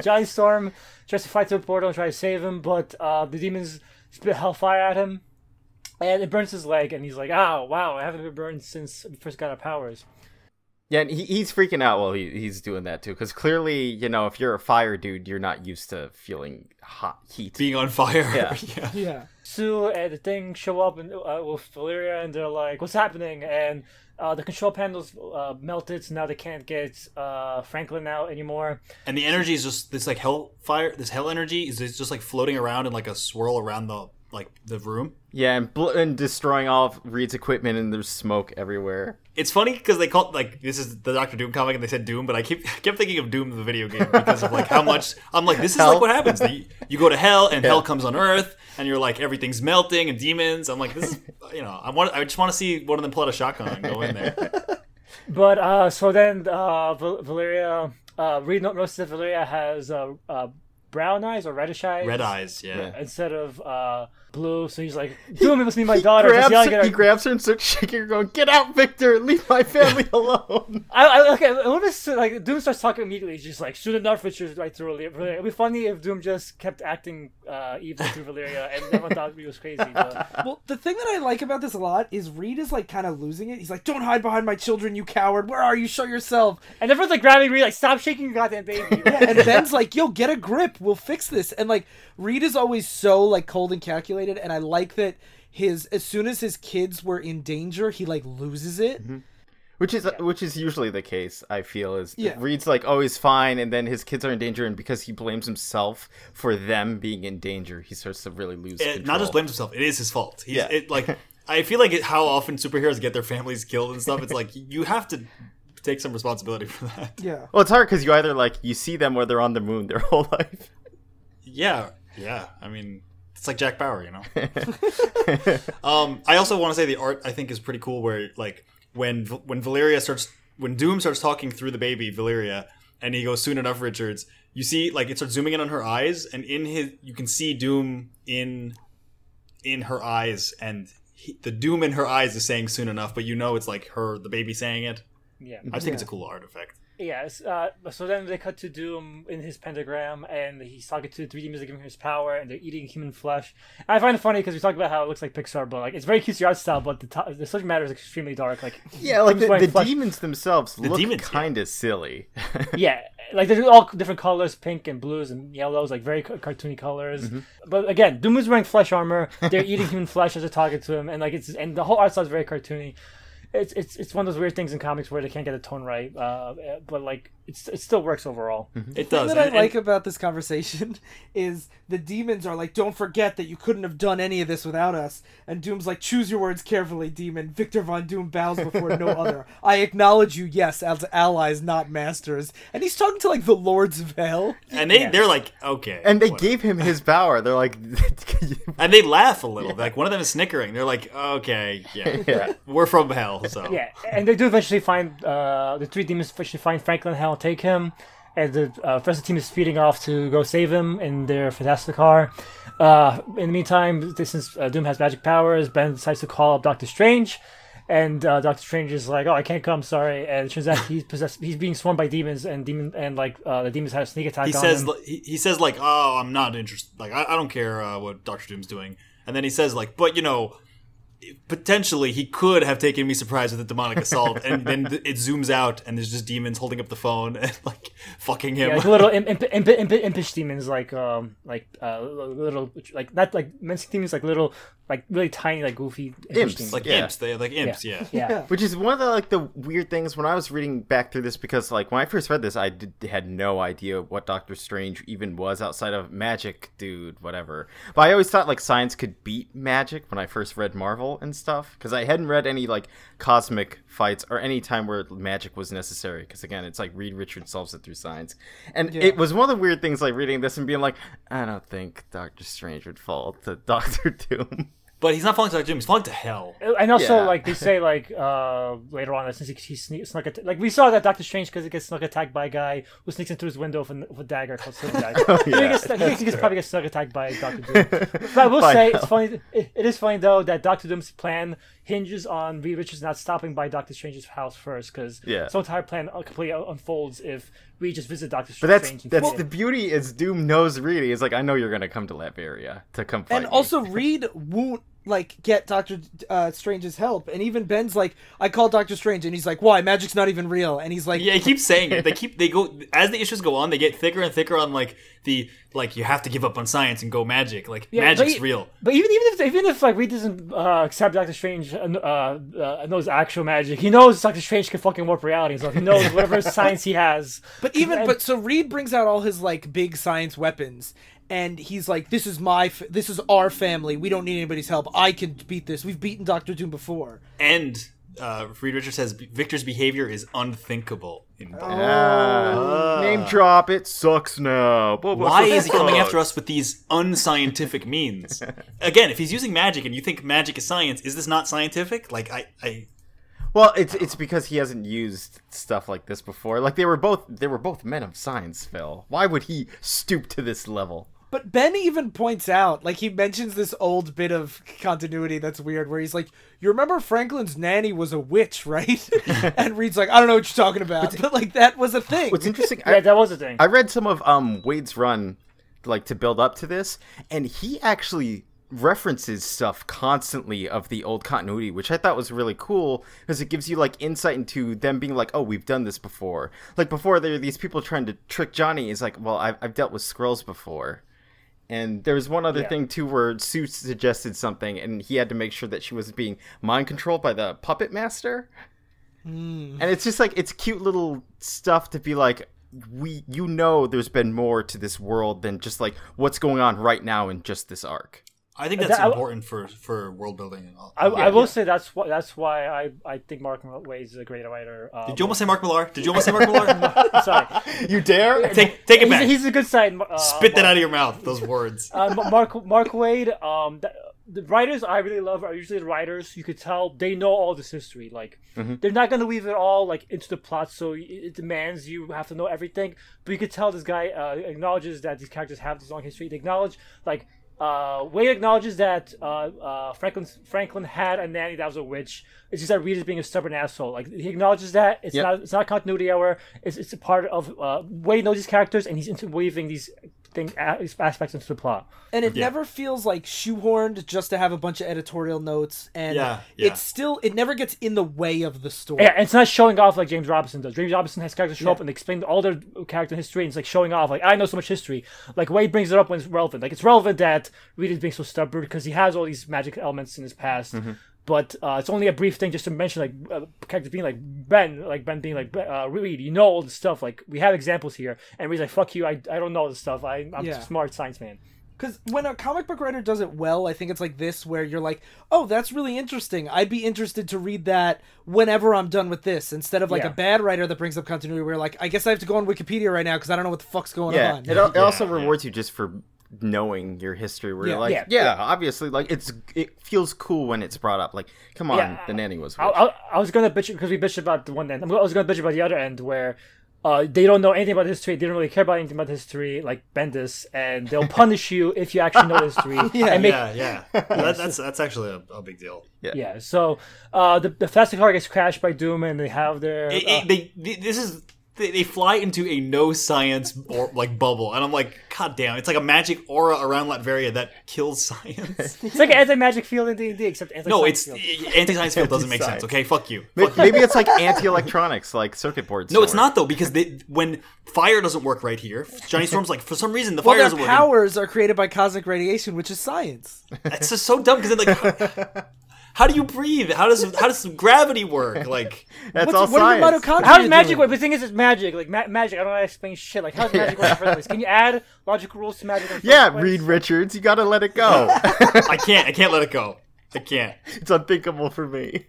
Johnny Storm tries to fly through a portal and try to save him, but the demons spit hellfire at him. And it burns his leg, and he's like, "Oh, wow, I haven't been burned since we first got our powers." Yeah, and he's freaking out while he's doing that, too, because clearly, you know, if you're a fire dude, you're not used to feeling hot heat. Being on fire. Yeah. Sue and the Thing show up and, with Valeria, and they're like, what's happening? And the control panel's melted, so now they can't get Franklin out anymore. And the energy is just, this, like, hellfire, this hell energy is just, like, floating around in, like, a swirl around the room. Yeah, and destroying all of Reed's equipment, and there's smoke everywhere. It's funny because they called like this is the Doctor Doom comic, and they said Doom, but I kept thinking of Doom the video game because of like how much I'm like this is hell. Like what happens. You go to hell, and hell comes on Earth, and you're like everything's melting and demons. I'm like this is I just want to see one of them pull out a shotgun and go in there. But so then Valeria Reed notices that Valeria has brown eyes or reddish eyes? Red eyes, yeah. Instead of blue, so he's like, Doom, it must be my daughter. He grabs her and starts shaking her, going, get out, Victor! Leave my family alone! I want to, like, Doom starts talking immediately. He's just like, shoot a knife right through Valeria. It'd be funny if Doom just kept acting evil through Valeria, and everyone thought he was crazy. But... Well, the thing that I like about this a lot is Reed is, like, kind of losing it. He's like, don't hide behind my children, you coward! Where are you? Show yourself! And everyone's, like, grabbing Reed, like, stop shaking your goddamn baby! Yeah, and Ben's like, yo, get a grip! We'll fix this. And like Reed is always so like cold and calculated, and I like that as soon as his kids were in danger, he like loses it. Mm-hmm. Which is usually the case, I feel, is Reed's like always fine, and then his kids are in danger, and because he blames himself for them being in danger, he starts to really lose control. Not just blames himself, it is his fault. I feel like how often superheroes get their families killed and stuff, it's like you have to take some responsibility for that. Yeah. Well, it's hard because you either like you see them or they're on the moon their whole life. Yeah. I mean, it's like Jack Bauer, you know. I also want to say the art I think is pretty cool. Where like when Doom starts talking through the baby Valeria, and he goes soon enough, Richards. You see like it starts zooming in on her eyes, and you can see Doom in her eyes, and the Doom in her eyes is saying soon enough, but you know it's like the baby saying it. Yeah, I think it's a cool artifact. Yes. So then they cut to Doom in his pentagram, and he's talking to 3D music giving him his power, and they're eating human flesh. And I find it funny because we talk about how it looks like Pixar, but like it's very cutesy art style, but the subject matter is extremely dark. Like yeah, like the demons themselves look kind of silly. Yeah, like they're all different colors, pink and blues and yellows, like very cartoony colors. Mm-hmm. But again, Doom is wearing flesh armor. They're eating human flesh as they're talking to him, and like it's and the whole art style is very cartoony. It's one of those weird things in comics where they can't get the tone right, but like it still works overall. Mm-hmm. It does. The thing that I like about this conversation is the demons are like, "Don't forget that you couldn't have done any of this without us." And Doom's like, "Choose your words carefully, demon. Victor Von Doom bows before no other. I acknowledge you, yes, as allies, not masters." And he's talking to like the lords of hell. And they're like, "Okay." And they gave him his power. They're like, and they laugh a little. Yeah. Like one of them is snickering. They're like, "Okay, yeah. We're from hell." So. Yeah, and they do eventually find the three demons eventually find Franklin Hell, take him, and the rest of the team is speeding off to go save him in their fantastic car. In the meantime, since Doom has magic powers, Ben decides to call up Doctor Strange, and Doctor Strange is like, "Oh, I can't come, sorry." And it turns out he's possessed. He's being swarmed by demons, and the demons have a sneak attack. He says, "He says like, oh, I'm not interested. Like, I don't care what Doctor Doom's doing." And then he says like, "But you know, potentially he could have taken me surprise with a demonic assault," and then it zooms out and there's just demons holding up the phone and like fucking him. Yeah, like little impish demons, little, like not like menacing demons, like little, like really tiny, like goofy imps, like imps. They're like imps, yeah. Which is one of the weird things when I was reading back through this, because like when I first read this, I had no idea what Doctor Strange even was outside of magic, dude, whatever. But I always thought like science could beat magic when I first read Marvel and stuff, because I hadn't read any like cosmic fights or any time where magic was necessary, because again it's like Reed Richards solves it through science, and it was one of the weird things like reading this and being like, I don't think Doctor Strange would fall to Doctor Doom. But he's not falling to Doctor Doom, he's falling to hell. And also like they say like later on, since he snuck like we saw that Doctor Strange, because he gets snuck attacked by a guy who sneaks into his window with a dagger called Silver Dagger. He probably gets snuck attacked by Doctor Doom. But I will say it's funny. It is funny though that Doctor Doom's plan hinges on Reed Richards not stopping by Doctor Strange's house first, because his entire plan completely unfolds if Reed just visits Doctor Strange. But that's the beauty is Doom knows Reed. He's like, I know you're going to come to Latveria to come fight me. Also Reed won't like get Doctor Strange's help, and even Ben's like, I call Doctor Strange, and he's like, why? Magic's not even real. And he's like, yeah, he keeps saying it. They go as the issues go on, they get thicker and thicker on like the you have to give up on science and go magic. Like magic's real. But even if like Reed doesn't accept Doctor Strange knows actual magic, he knows Doctor Strange can fucking warp reality. So he knows whatever science he has. But so Reed brings out all his like big science weapons. And he's like, this is our family. We don't need anybody's help. I can beat this. We've beaten Doctor Doom before. And Reed Richards says Victor's behavior is unthinkable. Name drop. It sucks now. Why is he coming after us with these unscientific means? Again, if he's using magic and you think magic is science, is this not scientific? Like Well, it's because he hasn't used stuff like this before. Like they were both men of science, Phil. Why would he stoop to this level? But Ben even points out, like he mentions this old bit of continuity that's weird, where he's like, "You remember Franklin's nanny was a witch, right?" And Reed's like, "I don't know what you're talking about," but like that was a thing. What's interesting? Yeah, that was a thing. I read some of Wade's run, like to build up to this, and he actually references stuff constantly of the old continuity, which I thought was really cool, because it gives you like insight into them being like, oh, we've done this before. Like before, there are these people trying to trick Johnny. He's like, well, I've dealt with Skrulls before. And there was one other thing too, where Sue suggested something and he had to make sure that she was being mind controlled by the puppet master. Mm. And it's just like, it's cute little stuff to be like, there's been more to this world than just like what's going on right now in just this arc. I think that's important for world building and all. I will say that's why I think Mark Waid is a great writer. Did you almost say Mark Millar? Sorry. You dare? Take it back. He's a good side. Spit that out of your mouth, those words. Mark Waid, the writers I really love are usually the writers, you could tell, they know all this history. Like, they're not going to weave it all like into the plot, so it demands you have to know everything. But you could tell this guy acknowledges that these characters have this long history. They acknowledge, like, Waid acknowledges that Franklin had a nanny that was a witch. It's just that Reed is being a stubborn asshole. Like, he acknowledges that it's not a continuity error. It's a part of Waid knows these characters, and he's interweaving these aspects into the plot. And it never feels like shoehorned just to have a bunch of editorial notes. And it never gets in the way of the story. Yeah, and it's not showing off like James Robinson does. James Robinson has characters show up and they explain all their character history, and it's like showing off, like, I know so much history. Like, Waid brings it up when it's relevant. Like, it's relevant that Reed is being so stubborn because he has all these magic elements in his past. Mm-hmm. But it's only a brief thing just to mention, like, characters being like Ben being like, Reed, you know all this stuff. Like, we have examples here. And Reed's like, fuck you, I don't know this stuff. I'm a smart science man. Because when a comic book writer does it well, I think it's like this, where you're like, oh, that's really interesting. I'd be interested to read that whenever I'm done with this. Instead of like a bad writer that brings up continuity, where like, I guess I have to go on Wikipedia right now because I don't know what the fuck's going on. It also rewards you just for knowing your history, where you're like, obviously, like, it feels cool when it's brought up. Like, come on, the nanny was rich. I was gonna bitch because we bitched about the one end. I was gonna bitch about the other end where they don't know anything about history. They don't really care about anything about history, like Bendis, and they'll punish you if you actually know history. That's actually a big deal. So the Fantastic Four gets crashed by Doom, and they have their They fly into a no science or like bubble, and I'm like, god damn! It's like a magic aura around Latveria that kills science. It's like an anti-magic field in D&D, except anti-science field doesn't make sense. Okay, fuck you. Maybe it's like anti-electronics, like circuit boards. No, it's not though, because when fire doesn't work right here, Johnny Storm's like, for some reason the fire doesn't work. Well, their powers are created by cosmic radiation, which is science. That's just so dumb, because it's like, how do you breathe? How does gravity work? Like, that's all science. How does magic work? The thing is, it's magic. Like, magic, I don't know how to explain shit. Like, how does magic work in front of this? Can you add logical rules to magic? Reed Richards, you gotta let it go. I can't let it go. I can't. It's unthinkable for me.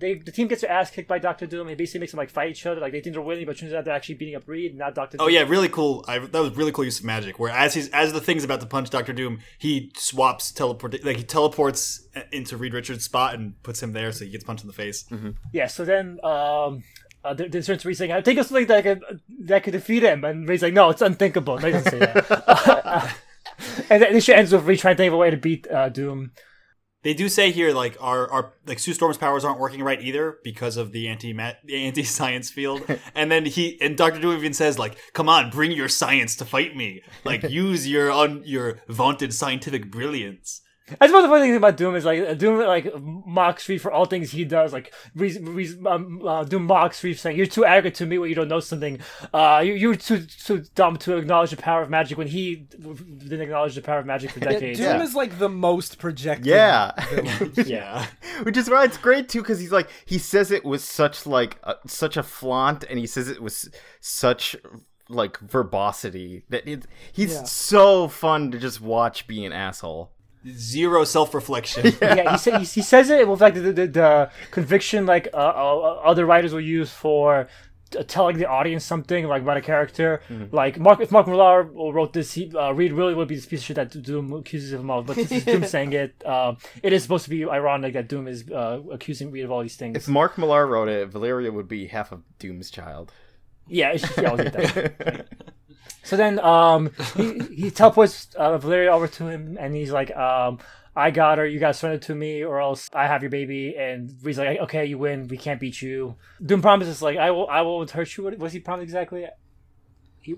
The team gets their ass kicked by Doctor Doom. He basically makes them like fight each other. Like, they think they're winning, but turns out they're actually beating up Reed, not Doctor Doom. Oh yeah, really cool. That was really cool use of magic. Where as the thing's about to punch Doctor Doom, he swaps he teleports into Reed Richards' spot and puts him there, so he gets punched in the face. Mm-hmm. Yeah. So then. They start saying, "I think of something that could defeat him," and Reed's like, "No, it's unthinkable." They don't say that. And then she ends with Reed trying to think of a way to beat Doom. They do say here, like, our like Sue Storm's powers aren't working right either because of the anti-science field. And then Dr. Doom even says, like, come on, bring your science to fight me. Like, use your vaunted scientific brilliance. I suppose the funny thing about Doom is, like, Doom, like, mocks Reed for all things he does. Like, Doom mocks Reed saying, you're too arrogant to me when you don't know something. You're too dumb to acknowledge the power of magic, when he didn't acknowledge the power of magic for decades. Doom is, like, the most projected. Yeah. Yeah. Which is why it's great, too, because he's, like, he says it with such, like, such a flaunt, and he says it with such... like, verbosity. That he's so fun to just watch be an asshole. Zero self-reflection. He says it with, like, the conviction, like, other writers will use for telling the audience something, like, about a character. Mm-hmm. Like, if Mark Millar wrote this, Reed really would be this piece of shit that Doom accuses him of. But this is Doom saying it. It is supposed to be ironic that Doom is accusing Reed of all these things. If Mark Millar wrote it, Valeria would be half of Doom's child. Yeah, I'll get that. So then he teleports Valeria over to him, and he's like, I got her, you gotta surrender to me, or else I have your baby. And he's like, okay, you win, we can't beat you. Doom promises, like, I will hurt you. What was he promised exactly? He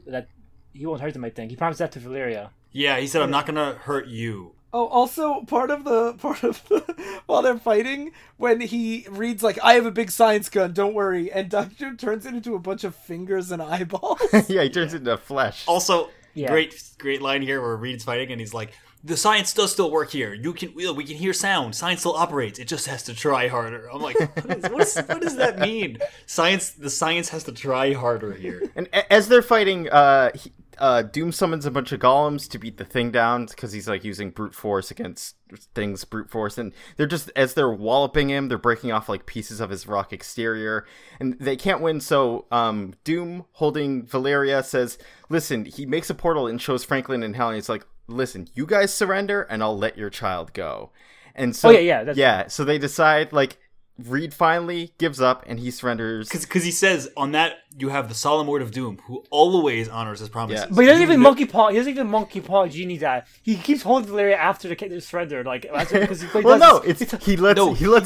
won't hurt them, I think. He promised that to Valeria. Yeah, he said, I'm not gonna hurt you. Oh, also, part of the while they're fighting, when he reads, like, I have a big science gun, don't worry, and Doctor turns it into a bunch of fingers and eyeballs. Yeah, he turns it into flesh. Also, great line here where Reed's fighting, and he's like, the science does still work here. We can hear sound. Science still operates. It just has to try harder. I'm like, what does that mean? The science has to try harder here. And as they're fighting, Doom summons a bunch of golems to beat the thing down, because he's, like, using brute force against things brute force, and they're just, as they're walloping him, they're breaking off, like, pieces of his rock exterior, and they can't win. So Doom, holding Valeria, says, listen, he makes a portal and shows Franklin and Helen. He's like, listen, you guys surrender and I'll let your child go. And so so they decide, like, Reed finally gives up and he surrenders, because he says on that you have the solemn word of Doom, who always honors his promises. Yeah. But he doesn't even monkey paw. He doesn't even monkey paw Genie that. He keeps holding Valeria after the kid is surrendered. Like, that's because he he lets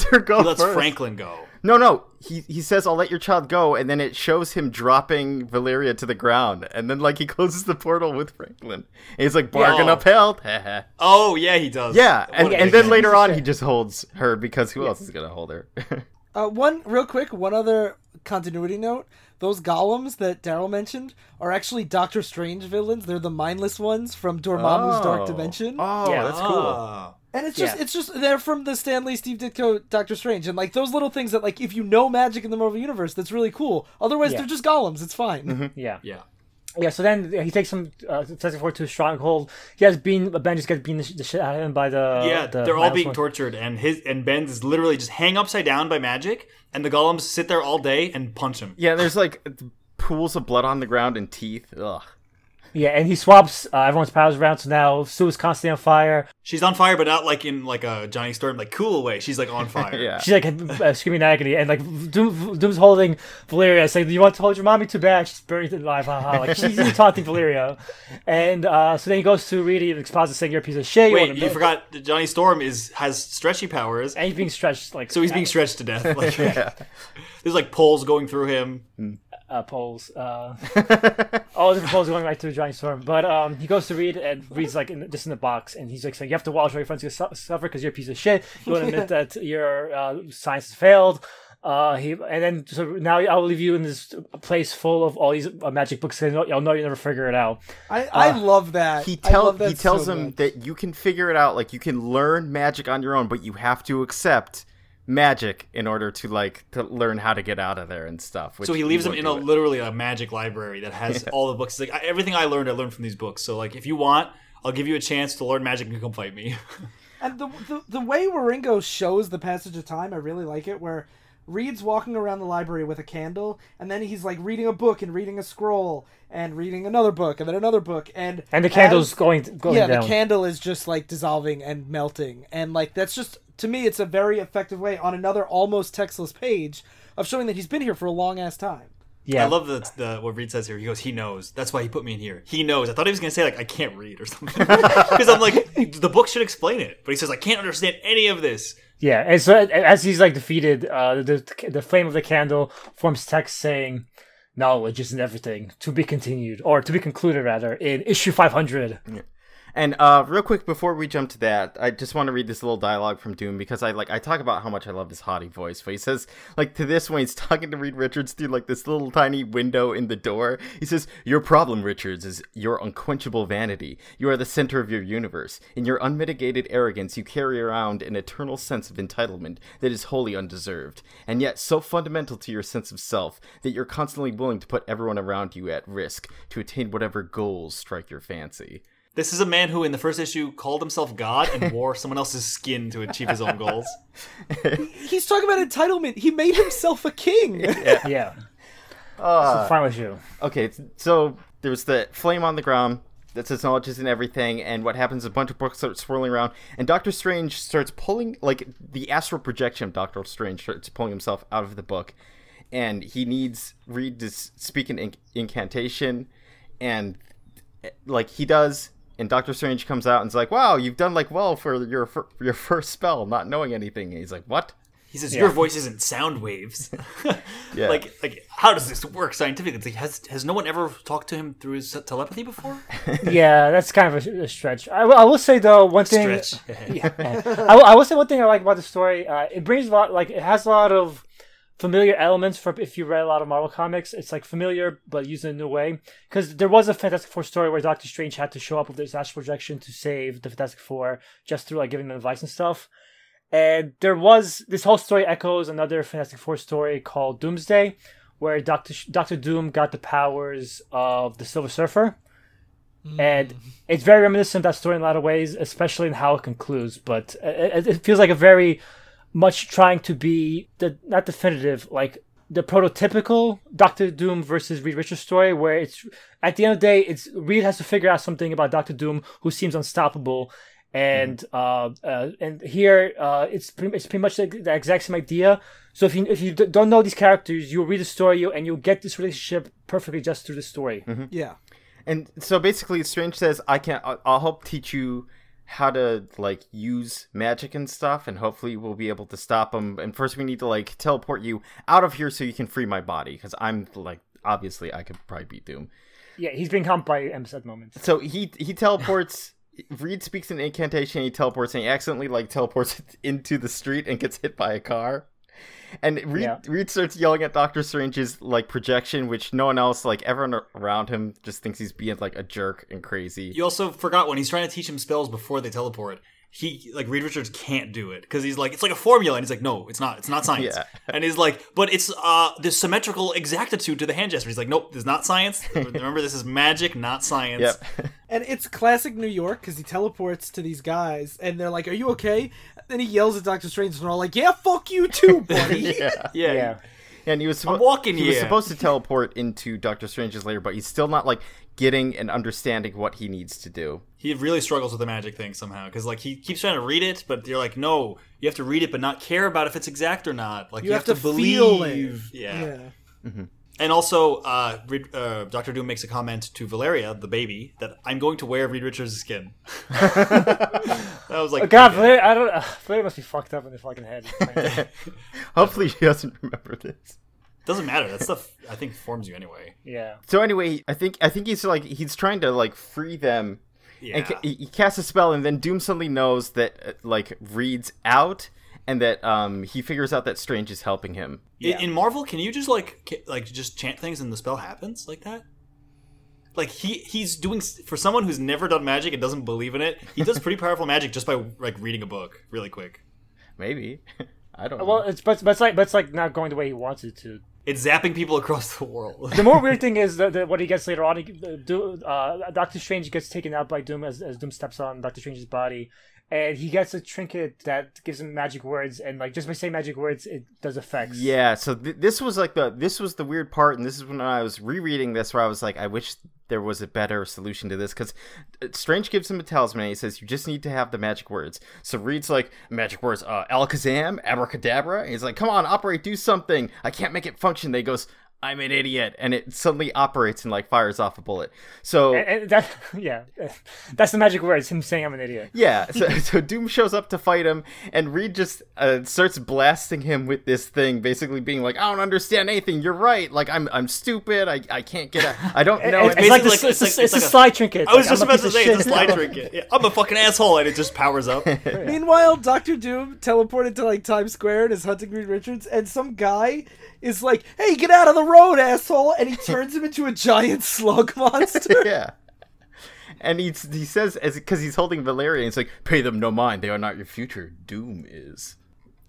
her go. He lets first. Franklin go. No, he says, "I'll let your child go," and then it shows him dropping Valeria to the ground, and then like he closes the portal with Franklin. And he's like, "Bargain upheld." Oh yeah, he does. Yeah, and then later on, he just holds her because who else is gonna hold her? One other continuity note. Those golems that Darryl mentioned are actually Doctor Strange villains. They're the mindless ones from Dormammu's Dark Dimension. Oh, yeah, that's cool. And it's just, they're from the Stan Lee, Steve Ditko, Doctor Strange. And, like, those little things that, like, if you know magic in the Marvel Universe, that's really cool. Otherwise, they're just golems. It's fine. Mm-hmm. Yeah, so then he takes him, Fantastic Four to Stronghold. He has Ben just gets beaten the shit out of him by the... Yeah, they're all being tortured, and Ben is literally just hang upside down by magic, and the golems sit there all day and punch him. Yeah, there's, like, pools of blood on the ground and teeth. Ugh. Yeah, and he swaps everyone's powers around, so now Sue is constantly on fire. She's on fire, but not, like, in, like, a Johnny Storm, like, cool way. She's, like, on fire. Yeah. She's, like, screaming in agony, and, like, Doom's holding Valeria, saying, "You want to hold your mommy? Too bad. She's buried alive, haha." Like, she's taunting Valeria. And so then he goes to Reed and exposes, saying, "You're a piece of shit." Wait, you forgot Johnny Storm has stretchy powers. And he's being stretched, like... So he's being stretched to death. Like, there's, like, poles going through him. Mm. Poles. All different poles going right through Johnny Storm. But he goes to Reed, and Reed's like just in the box, and he's like saying, "You have to watch all your friends who suffer because you're a piece of shit. You want to admit that your science has failed." So now I'll leave you in this place full of all these magic books, and I'll know you never figure it out. I love that. He tells him that you can figure it out, like you can learn magic on your own, but you have to accept magic in order to like to learn how to get out of there and stuff. So he leaves them in literally a magic library that has all the books. It's like everything I learned from these books. So like if you want, I'll give you a chance to learn magic and come fight me. And the way Waringo shows the passage of time, I really like it. Where Reed's walking around the library with a candle, and then he's like reading a book and reading a scroll and reading another book and then another book and the candle's going down. The candle is just like dissolving and melting, and like that's just. To me, it's a very effective way on another almost textless page of showing that he's been here for a long-ass time. Yeah, I love the what Reed says here. He goes, "He knows. That's why he put me in here. He knows." I thought he was going to say, like, "I can't read" or something. Because I'm like, the book should explain it. But he says, "I can't understand any of this." Yeah, and so as he's, like, defeated, the flame of the candle forms text saying, "Knowledge isn't everything. To be continued," or to be concluded, rather, in issue 500. Yeah. And real quick, before we jump to that, I just want to read this little dialogue from Doom because I talk about how much I love his haughty voice, but he says, like, to this when he's talking to Reed Richards through, like, this little tiny window in the door, he says, "Your problem, Richards, is your unquenchable vanity. You are the center of your universe. In your unmitigated arrogance, you carry around an eternal sense of entitlement that is wholly undeserved, and yet so fundamental to your sense of self that you're constantly willing to put everyone around you at risk to attain whatever goals strike your fancy." This is a man who, in the first issue, called himself God and wore someone else's skin to achieve his own goals. He's talking about entitlement. He made himself a king. Yeah. So fine with you. Okay, so there's the flame on the ground that says knowledge isn't everything, and what happens is a bunch of books start swirling around, and Doctor Strange starts pulling, like, the astral projection of Doctor Strange starts pulling himself out of the book, and he needs Reed to speak an incantation, and, like, he does... And Doctor Strange comes out and is like, "Wow, you've done like well for your first spell, not knowing anything." And he's like, "What?" He says, "Your voice isn't sound waves." Like how does this work scientifically? It's like, has no one ever talked to him through his telepathy before? Yeah, that's kind of a stretch. I will say though one thing. I will say one thing I like about the story. It brings a lot. Like it has a lot of familiar elements for if you read a lot of Marvel comics. It's like familiar but used in a new way, because there was a Fantastic Four story where Doctor Strange had to show up with his astral projection to save the Fantastic Four just through like giving them advice and stuff. And there was this whole story echoes another Fantastic Four story called Doomsday, where Doctor Doom got the powers of the Silver Surfer. And it's very reminiscent of that story in a lot of ways, especially in how it concludes. But it feels like a very much trying to be not definitive, like the prototypical Doctor Doom versus Reed Richards story, where it's at the end of the day, it's Reed has to figure out something about Doctor Doom, who seems unstoppable, And here it's pretty much the exact same idea. So if you don't know these characters, you'll read the story and you'll get this relationship perfectly just through the story. Mm-hmm. Yeah. And so basically Strange says, I'll help teach you how to use magic and stuff, and hopefully we'll be able to stop them. And first we need to teleport you out of here so you can free my body, because I'm obviously I could probably beat Doom. Yeah, he's being humped by Ems at the moment. So he teleports. Reed speaks an incantation. He teleports, and he accidentally teleports into the street and gets hit by a car. And Reed starts yelling at Doctor Strange's projection, which no one else, everyone around him, just thinks he's being a jerk and crazy. You also forgot when he's trying to teach him spells before they teleport. He Reed Richards can't do it because he's it's a formula, and he's no, it's not science. Yeah. And he's but it's the symmetrical exactitude to the hand gesture. He's nope, this is not science. Remember, this is magic, not science. Yep. And it's classic New York because he teleports to these guys, and they're "Are you okay?" And he yells at Doctor Strange, and they're all "Yeah, fuck you too, buddy." Yeah. And he was was supposed to teleport into Doctor Strange's lair, but he's still not getting and understanding what he needs to do. He really struggles with the magic thing somehow, because he keeps trying to read it, but you're no, you have to read it but not care about if it's exact or not. You have to believe. Yeah. Mm-hmm. And also, Dr. Doom makes a comment to Valeria, the baby, that I'm going to wear Reed Richards' skin. That was okay. Valeria, Valeria must be fucked up in the fucking head. Hopefully she doesn't remember this. Doesn't matter. That stuff, I think, forms you anyway. Yeah. So anyway, I think he's trying to free them. Yeah. And he casts a spell, and then Doom suddenly knows that Reed's out, and that he figures out that Strange is helping him. Yeah. In Marvel, can you just just chant things and the spell happens like that? He's doing, for someone who's never done magic and doesn't believe in it, he does pretty powerful magic just by reading a book really quick. Maybe. I don't know. Well, it's not going the way he wants it to. It's zapping people across the world. The more weird thing is that what he gets later on, Doctor Strange gets taken out by Doom as Doom steps on Doctor Strange's body, and he gets a trinket that gives him magic words, and just by saying magic words, it does effects. Yeah, so this was the weird part, and this is when I was rereading this, where I was I wish there was a better solution to this, because Strange gives him a talisman, and he says, you just need to have the magic words. So Reed's magic words, Alakazam, Abracadabra, and he's come on, operate, do something, I can't make it function. Then he goes, I'm an idiot, and it suddenly operates and fires off a bullet. So that's the magic words, him saying I'm an idiot. Yeah, so Doom shows up to fight him, and Reed just starts blasting him with this thing, basically being I don't understand anything. You're right. I'm stupid. I can't get out. I don't know. It's a Sly trinket. I was just about to say it's a Sly trinket. Yeah, I'm a fucking asshole, and it just powers up. Meanwhile, Doctor Doom teleported to Times Square and is hunting Reed Richards, and some guy is hey, get out of the road, asshole, and he turns him into a giant slug monster. Yeah, and he says, as because he's holding Valeria, it's pay them no mind, they are not your future, Doom is.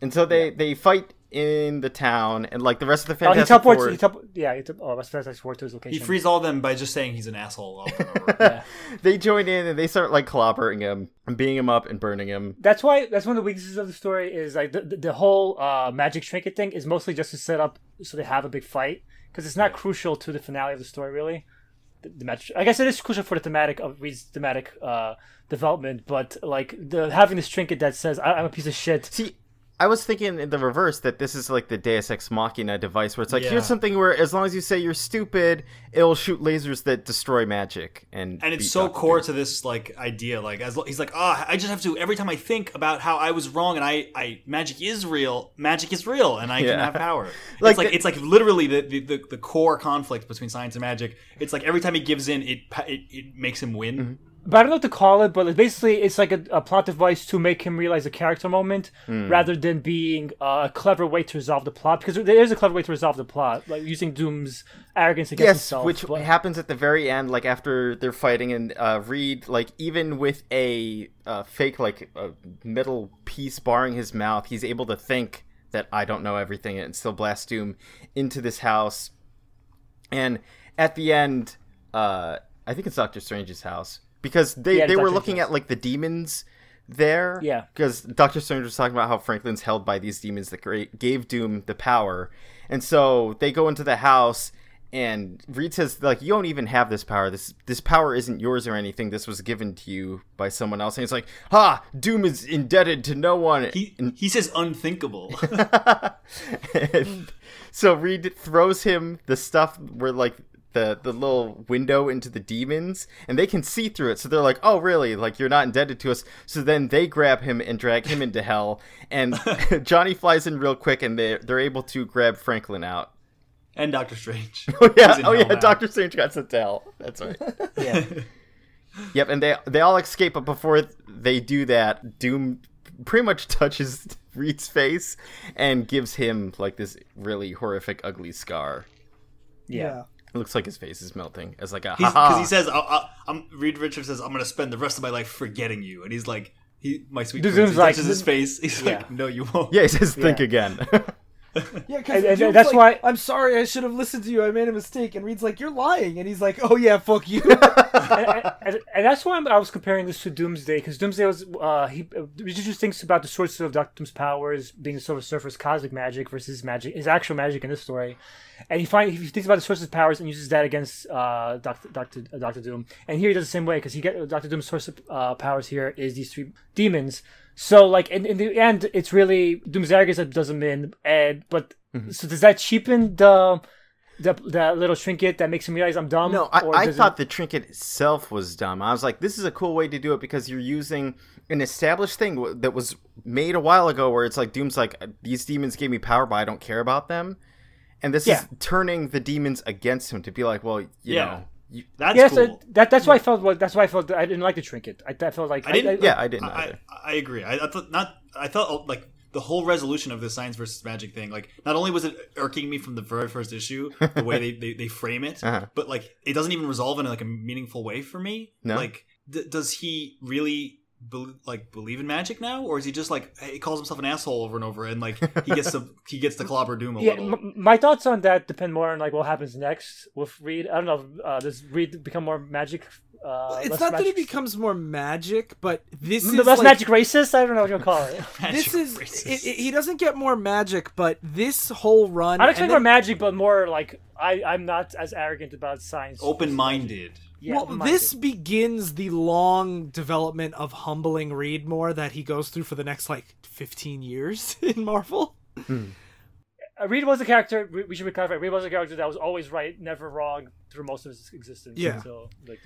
And so they fight in the town, and the rest of the Fantastic Four. He rest of the Fantastic Four to his location. He frees all of them by just saying he's an asshole over and over. Yeah. They join in, and they start clobbering him and beating him up and burning him. That's why that's one of the weaknesses of the story is the whole magic trinket thing is mostly just to set up so they have a big fight, because it's not crucial to the finale of the story really. The match, I guess it is crucial for the thematic of Reed's thematic development, but the having this trinket that says I'm a piece of shit. See, I was thinking in the reverse that this is the Deus Ex Machina device where it's here's something where as long as you say you're stupid, it'll shoot lasers that destroy magic. And it's so core to this idea. He's I just have to, every time I think about how I was wrong and I magic is real and I can have power. It's literally the core conflict between science and magic. It's every time he gives in, it makes him win. Mm-hmm. But I don't know what to call it, but basically it's a plot device to make him realize a character moment rather than being a clever way to resolve the plot. Because there is a clever way to resolve the plot, using Doom's arrogance against himself. Yes, which happens at the very end, after they're fighting, and Reed, even with a fake, a metal piece barring his mouth, he's able to think that I don't know everything and still blast Doom into this house. And at the end, I think it's Doctor Strange's house. Because they were looking at, the demons there. Yeah. Because Doctor Strange was talking about how Franklin's held by these demons that gave Doom the power. And so they go into the house, And Reed says, like, you don't even have this power. This power isn't yours or anything. This was given to you by someone else. And it's like, ha, Doom is indebted to no one. He says unthinkable. So Reed throws him the stuff where, like, the little window into the demons, and they can see through it. So they're like, oh, really? Like, you're not indebted to us. So then they grab him and drag him into hell. And Johnny flies in real quick, and they're able to grab Franklin out. And Doctor Strange. Oh yeah, Doctor Strange got sent to hell. That's right. Yeah. Yep, and they all escape, but before they do that, Doom pretty much touches Reed's face and gives him, like, this really horrific, ugly scar. Yeah. It looks like his face is melting. It's like a ha-ha. Because he says, Reed Richards says, I'm going to spend the rest of my life forgetting you. And he's like, my sweet friend, he touches his face. He's like, no, you won't. Yeah, he says, think again. Yeah, because that's like, why I'm sorry, I should have listened to you, I made a mistake. And Reed's like, you're lying. And he's like, oh yeah, fuck you. and that's why I was comparing this to Doomsday, because Doomsday was he just thinks about the sources of Doctor Doom's powers being Silver Surfer's cosmic magic versus magic, his actual magic in this story. And he thinks about the sources of powers and uses that against Doctor Doom. And here he does the same way, because he get Doctor Doom's source of powers here is these three demons. So, like, in the end, it's really Doomsday does him in, so does that cheapen the little trinket that makes him realize I'm dumb? No, I thought the trinket itself was dumb. I was like, this is a cool way to do it, because you're using an established thing that was made a while ago, where it's like, Doom's like, these demons gave me power, but I don't care about them. And this is turning the demons against him to be like, well, you know. That's cool. That's why I felt I didn't like the trinket. I felt like I didn't either. I agree. I thought like the whole resolution of the science versus magic thing, like, not only was it irking me from the very first issue, the way they frame it, but like, it doesn't even resolve in like a meaningful way for me. No. Like, does he really believe in magic now, or is he just like, he calls himself an asshole over and over, and like he gets to clobber Doom a little? My thoughts on that depend more on like what happens next with Reed. I don't know. Does Reed become more magic? It's not magic. That he becomes more magic, but this is less like, magic racist. I don't know what you'll call it. This is he doesn't get more magic, but this whole run. I don't think more magic, but more like I'm not as arrogant about science. Open-minded. Yeah, well, this begins the long development of humbling Reed more that he goes through for the next, like, 15 years in Marvel. Reed was a character, we should be clear, Reed was a character that was always right, never wrong, through most of his existence. Yeah. Until, like,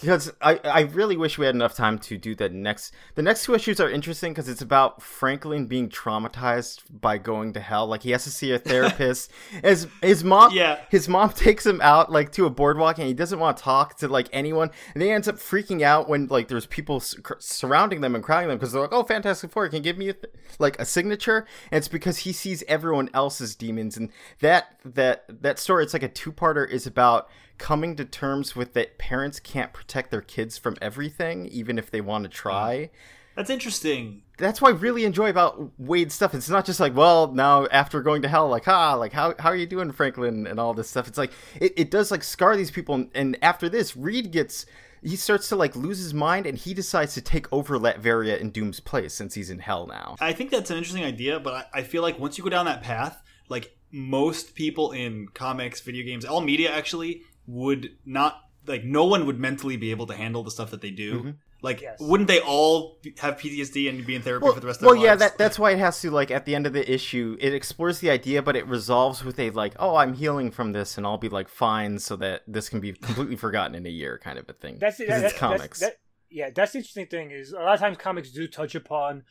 because I really wish we had enough time to do that next. The next two issues are interesting because it's about Franklin being traumatized by going to hell. Like, he has to see a therapist. His mom takes him out, like, to a boardwalk, and he doesn't want to talk to, like, anyone. And he ends up freaking out when, like, there's people surrounding them and crowding them, because they're like, oh, Fantastic Four, can you give me a signature? And it's because he sees everyone else's demons. And that story, it's like a two-parter, is about coming to terms with that parents can't protect their kids from everything, even if they want to try. That's interesting. That's what I really enjoy about Wade's stuff. It's not just like, well, now after going to hell, like, like how are you doing, Franklin, and all this stuff. It's like it does like scar these people, and after this, Reed starts to like lose his mind, and he decides to take over Latveria in Doom's place since he's in hell now. I think that's an interesting idea, but I feel like once you go down that path, like, most people in comics, video games, all media actually would not, like, no one would mentally be able to handle the stuff that they do. Mm-hmm. Like, yes. Wouldn't they all have PTSD and be in therapy for the rest of their lives? Well, yeah, that's why it has to, like, at the end of the issue, it explores the idea, but it resolves with a, like, oh, I'm healing from this, and I'll be, like, fine, so that this can be completely forgotten in a year kind of a thing. That's comics. That's the interesting thing is, a lot of times comics do touch upon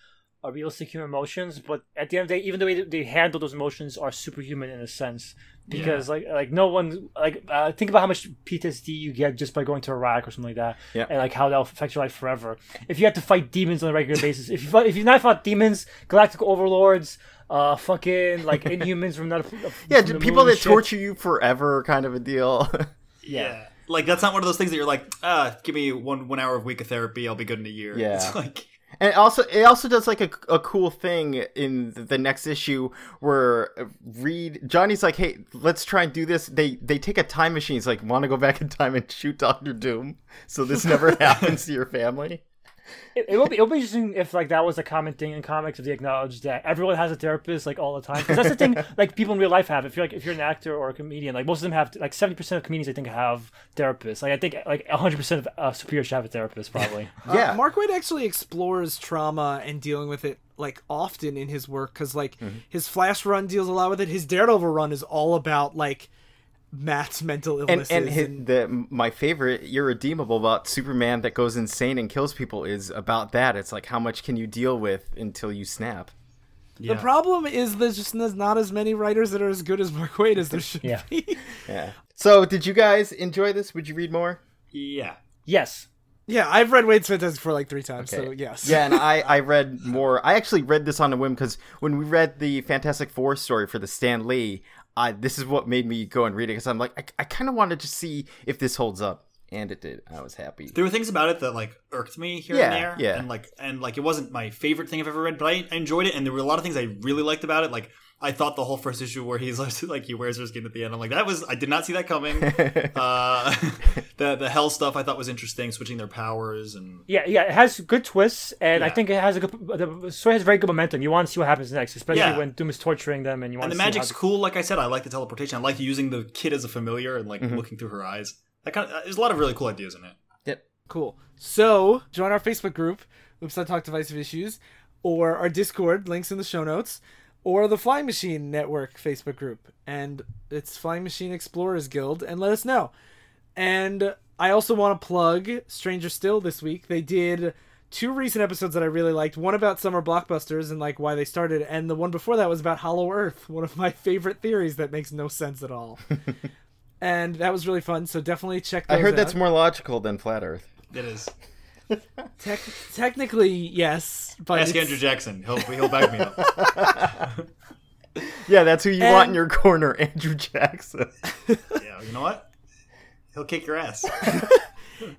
realistic human emotions, but at the end of the day, even the way they handle those emotions are superhuman in a sense, because like no one, like, think about how much PTSD you get just by going to Iraq or something like that, and like how that'll affect your life forever. If you have to fight demons on a regular basis, if you've not fought demons, galactic overlords, fucking like Inhumans from that, from people that torture you forever, kind of a deal. Yeah. Like, that's not one of those things that you're like, give me one hour a week of therapy, I'll be good in a year. Yeah, it's like. And it also does like a cool thing in the next issue where Johnny's like, hey, let's try and do this. They take a time machine. He's like, want to go back in time and shoot Doctor Doom so this never happens to your family. It'll be interesting if like that was a common thing in comics, if they acknowledge that everyone has a therapist like all the time. Because that's the thing, like people in real life have. If you're an actor or a comedian, like most of them have, like 70% of comedians I think have therapists. Like I think like 100% of superiors should have a therapist probably. Yeah, Mark Waid actually explores trauma and dealing with it like often in his work because like his Flash run deals a lot with it. His Daredevil run is all about like Matt's mental illnesses. My favorite Irredeemable about Superman that goes insane and kills people is about that. It's like, how much can you deal with until you snap? Yeah. The problem is there's not as many writers that are as good as Mark Waid as there should be. Yeah. So did you guys enjoy this? Would you read more? Yeah. Yes. Yeah, I've read Waid's Fantastic Four like 3 times, okay. So yes. Yeah, and I read more. I actually read this on a whim because when we read the Fantastic Four story for the Stan Lee, this is what made me go and read it because I'm like, I kind of wanted to see if this holds up, and it did. I was happy. There were things about it that like irked me here and there, yeah, and like it wasn't my favorite thing I've ever read, but I enjoyed it, and there were a lot of things I really liked about it. Like I thought the whole first issue where he's like he wears her skin at the end. I'm like, I did not see that coming. The hell stuff I thought was interesting, switching their powers and yeah, it has good twists, and I think it has the story has very good momentum. You want to see what happens next, especially when Doom is torturing them, and the magic's cool. Like I said, I like the teleportation. I like using the kid as a familiar and like looking through her eyes. That there's a lot of really cool ideas in it. Yep, cool. So join our Facebook group, Oops I Talk Divisive Issues, or our Discord, links in the show notes. Or the Flying Machine Network Facebook group. And it's Flying Machine Explorers Guild. And let us know. And I also want to plug Stranger Still this week. They did 2 recent episodes that I really liked. One about summer blockbusters and like why they started. And the one before that was about Hollow Earth. One of my favorite theories that makes no sense at all. And that was really fun. So definitely check those out. I heard that's more logical than Flat Earth. It is. Technically, yes. But ask Andrew Jackson. He'll back me up. Yeah, that's who you want in your corner, Andrew Jackson. Yeah, you know what? He'll kick your ass.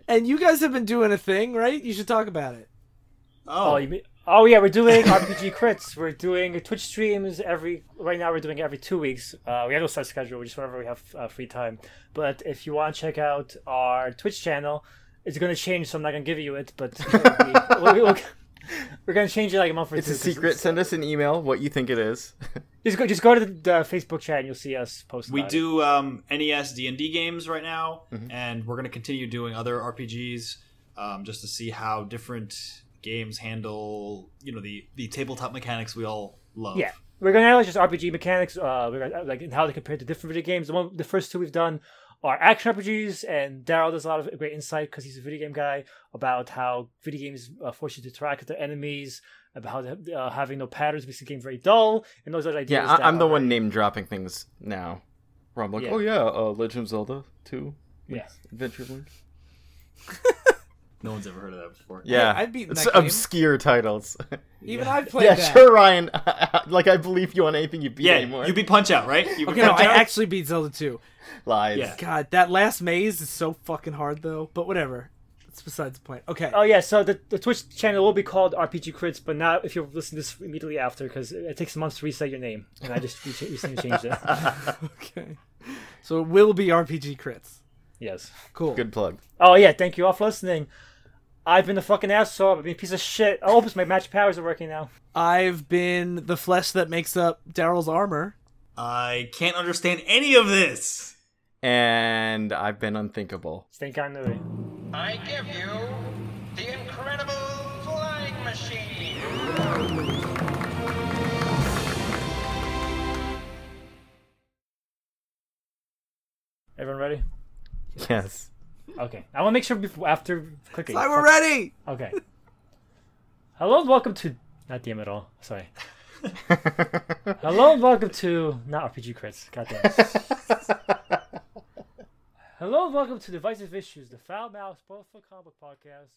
And you guys have been doing a thing, right? You should talk about it. Oh yeah, we're doing RPG crits. We're doing Twitch streams right now we're doing it every 2 weeks. We have no set schedule, just whenever we have free time. But if you want to check out our Twitch channel, it's going to change, so I'm not going to give you it, but we're going to change it like a month or 2. It's a secret. Send us an email what you think it is. Just go to the Facebook chat and you'll see us post. We do NES D&D games right now, and we're going to continue doing other RPGs just to see how different games handle the tabletop mechanics we all love. Yeah, we're going to analyze just RPG mechanics, like how they compare to different video games. The first 2 we've done are action RPGs, and Darryl does a lot of great insight because he's a video game guy about how video games force you to interact with their enemies, about how having no patterns makes the game very dull, and those other ideas. Yeah, I'm the one name dropping things now, where I'm like, Legend of Zelda 2, Adventureland. No one's ever heard of that before. Yeah, I've beaten that game. Obscure titles. Even I've played that. Yeah, sure, Ryan. Like, I believe you on anything you beat anymore. Yeah, you beat Punch-Out, right? I actually beat Zelda 2. Lies. Yeah. God, that last maze is so fucking hard, though. But whatever. It's besides the point. Okay. Oh, yeah, so the Twitch channel will be called RPG Crits, but not if you're listening to this immediately after, because it takes months to reset your name. And I just recently changed it. Okay. So it will be RPG Crits. Yes. Cool. Good plug. Oh, yeah, thank you all for listening. I've been the fucking asshole. I've been a piece of shit. I hope my magic powers are working now. I've been the flesh that makes up Daryl's armor. I can't understand any of this. And I've been unthinkable. Stay continuity. I give you the incredible flying machine. Everyone ready? Yes. Okay, I want to make sure before after clicking. Sly, we're ready! Okay. Hello and welcome to... Not DM at all. Sorry. Hello and welcome to... Not RPG Crits. Goddamn. Hello and welcome to Divisive Issues, the foul-mouthed, spoilful comic podcast.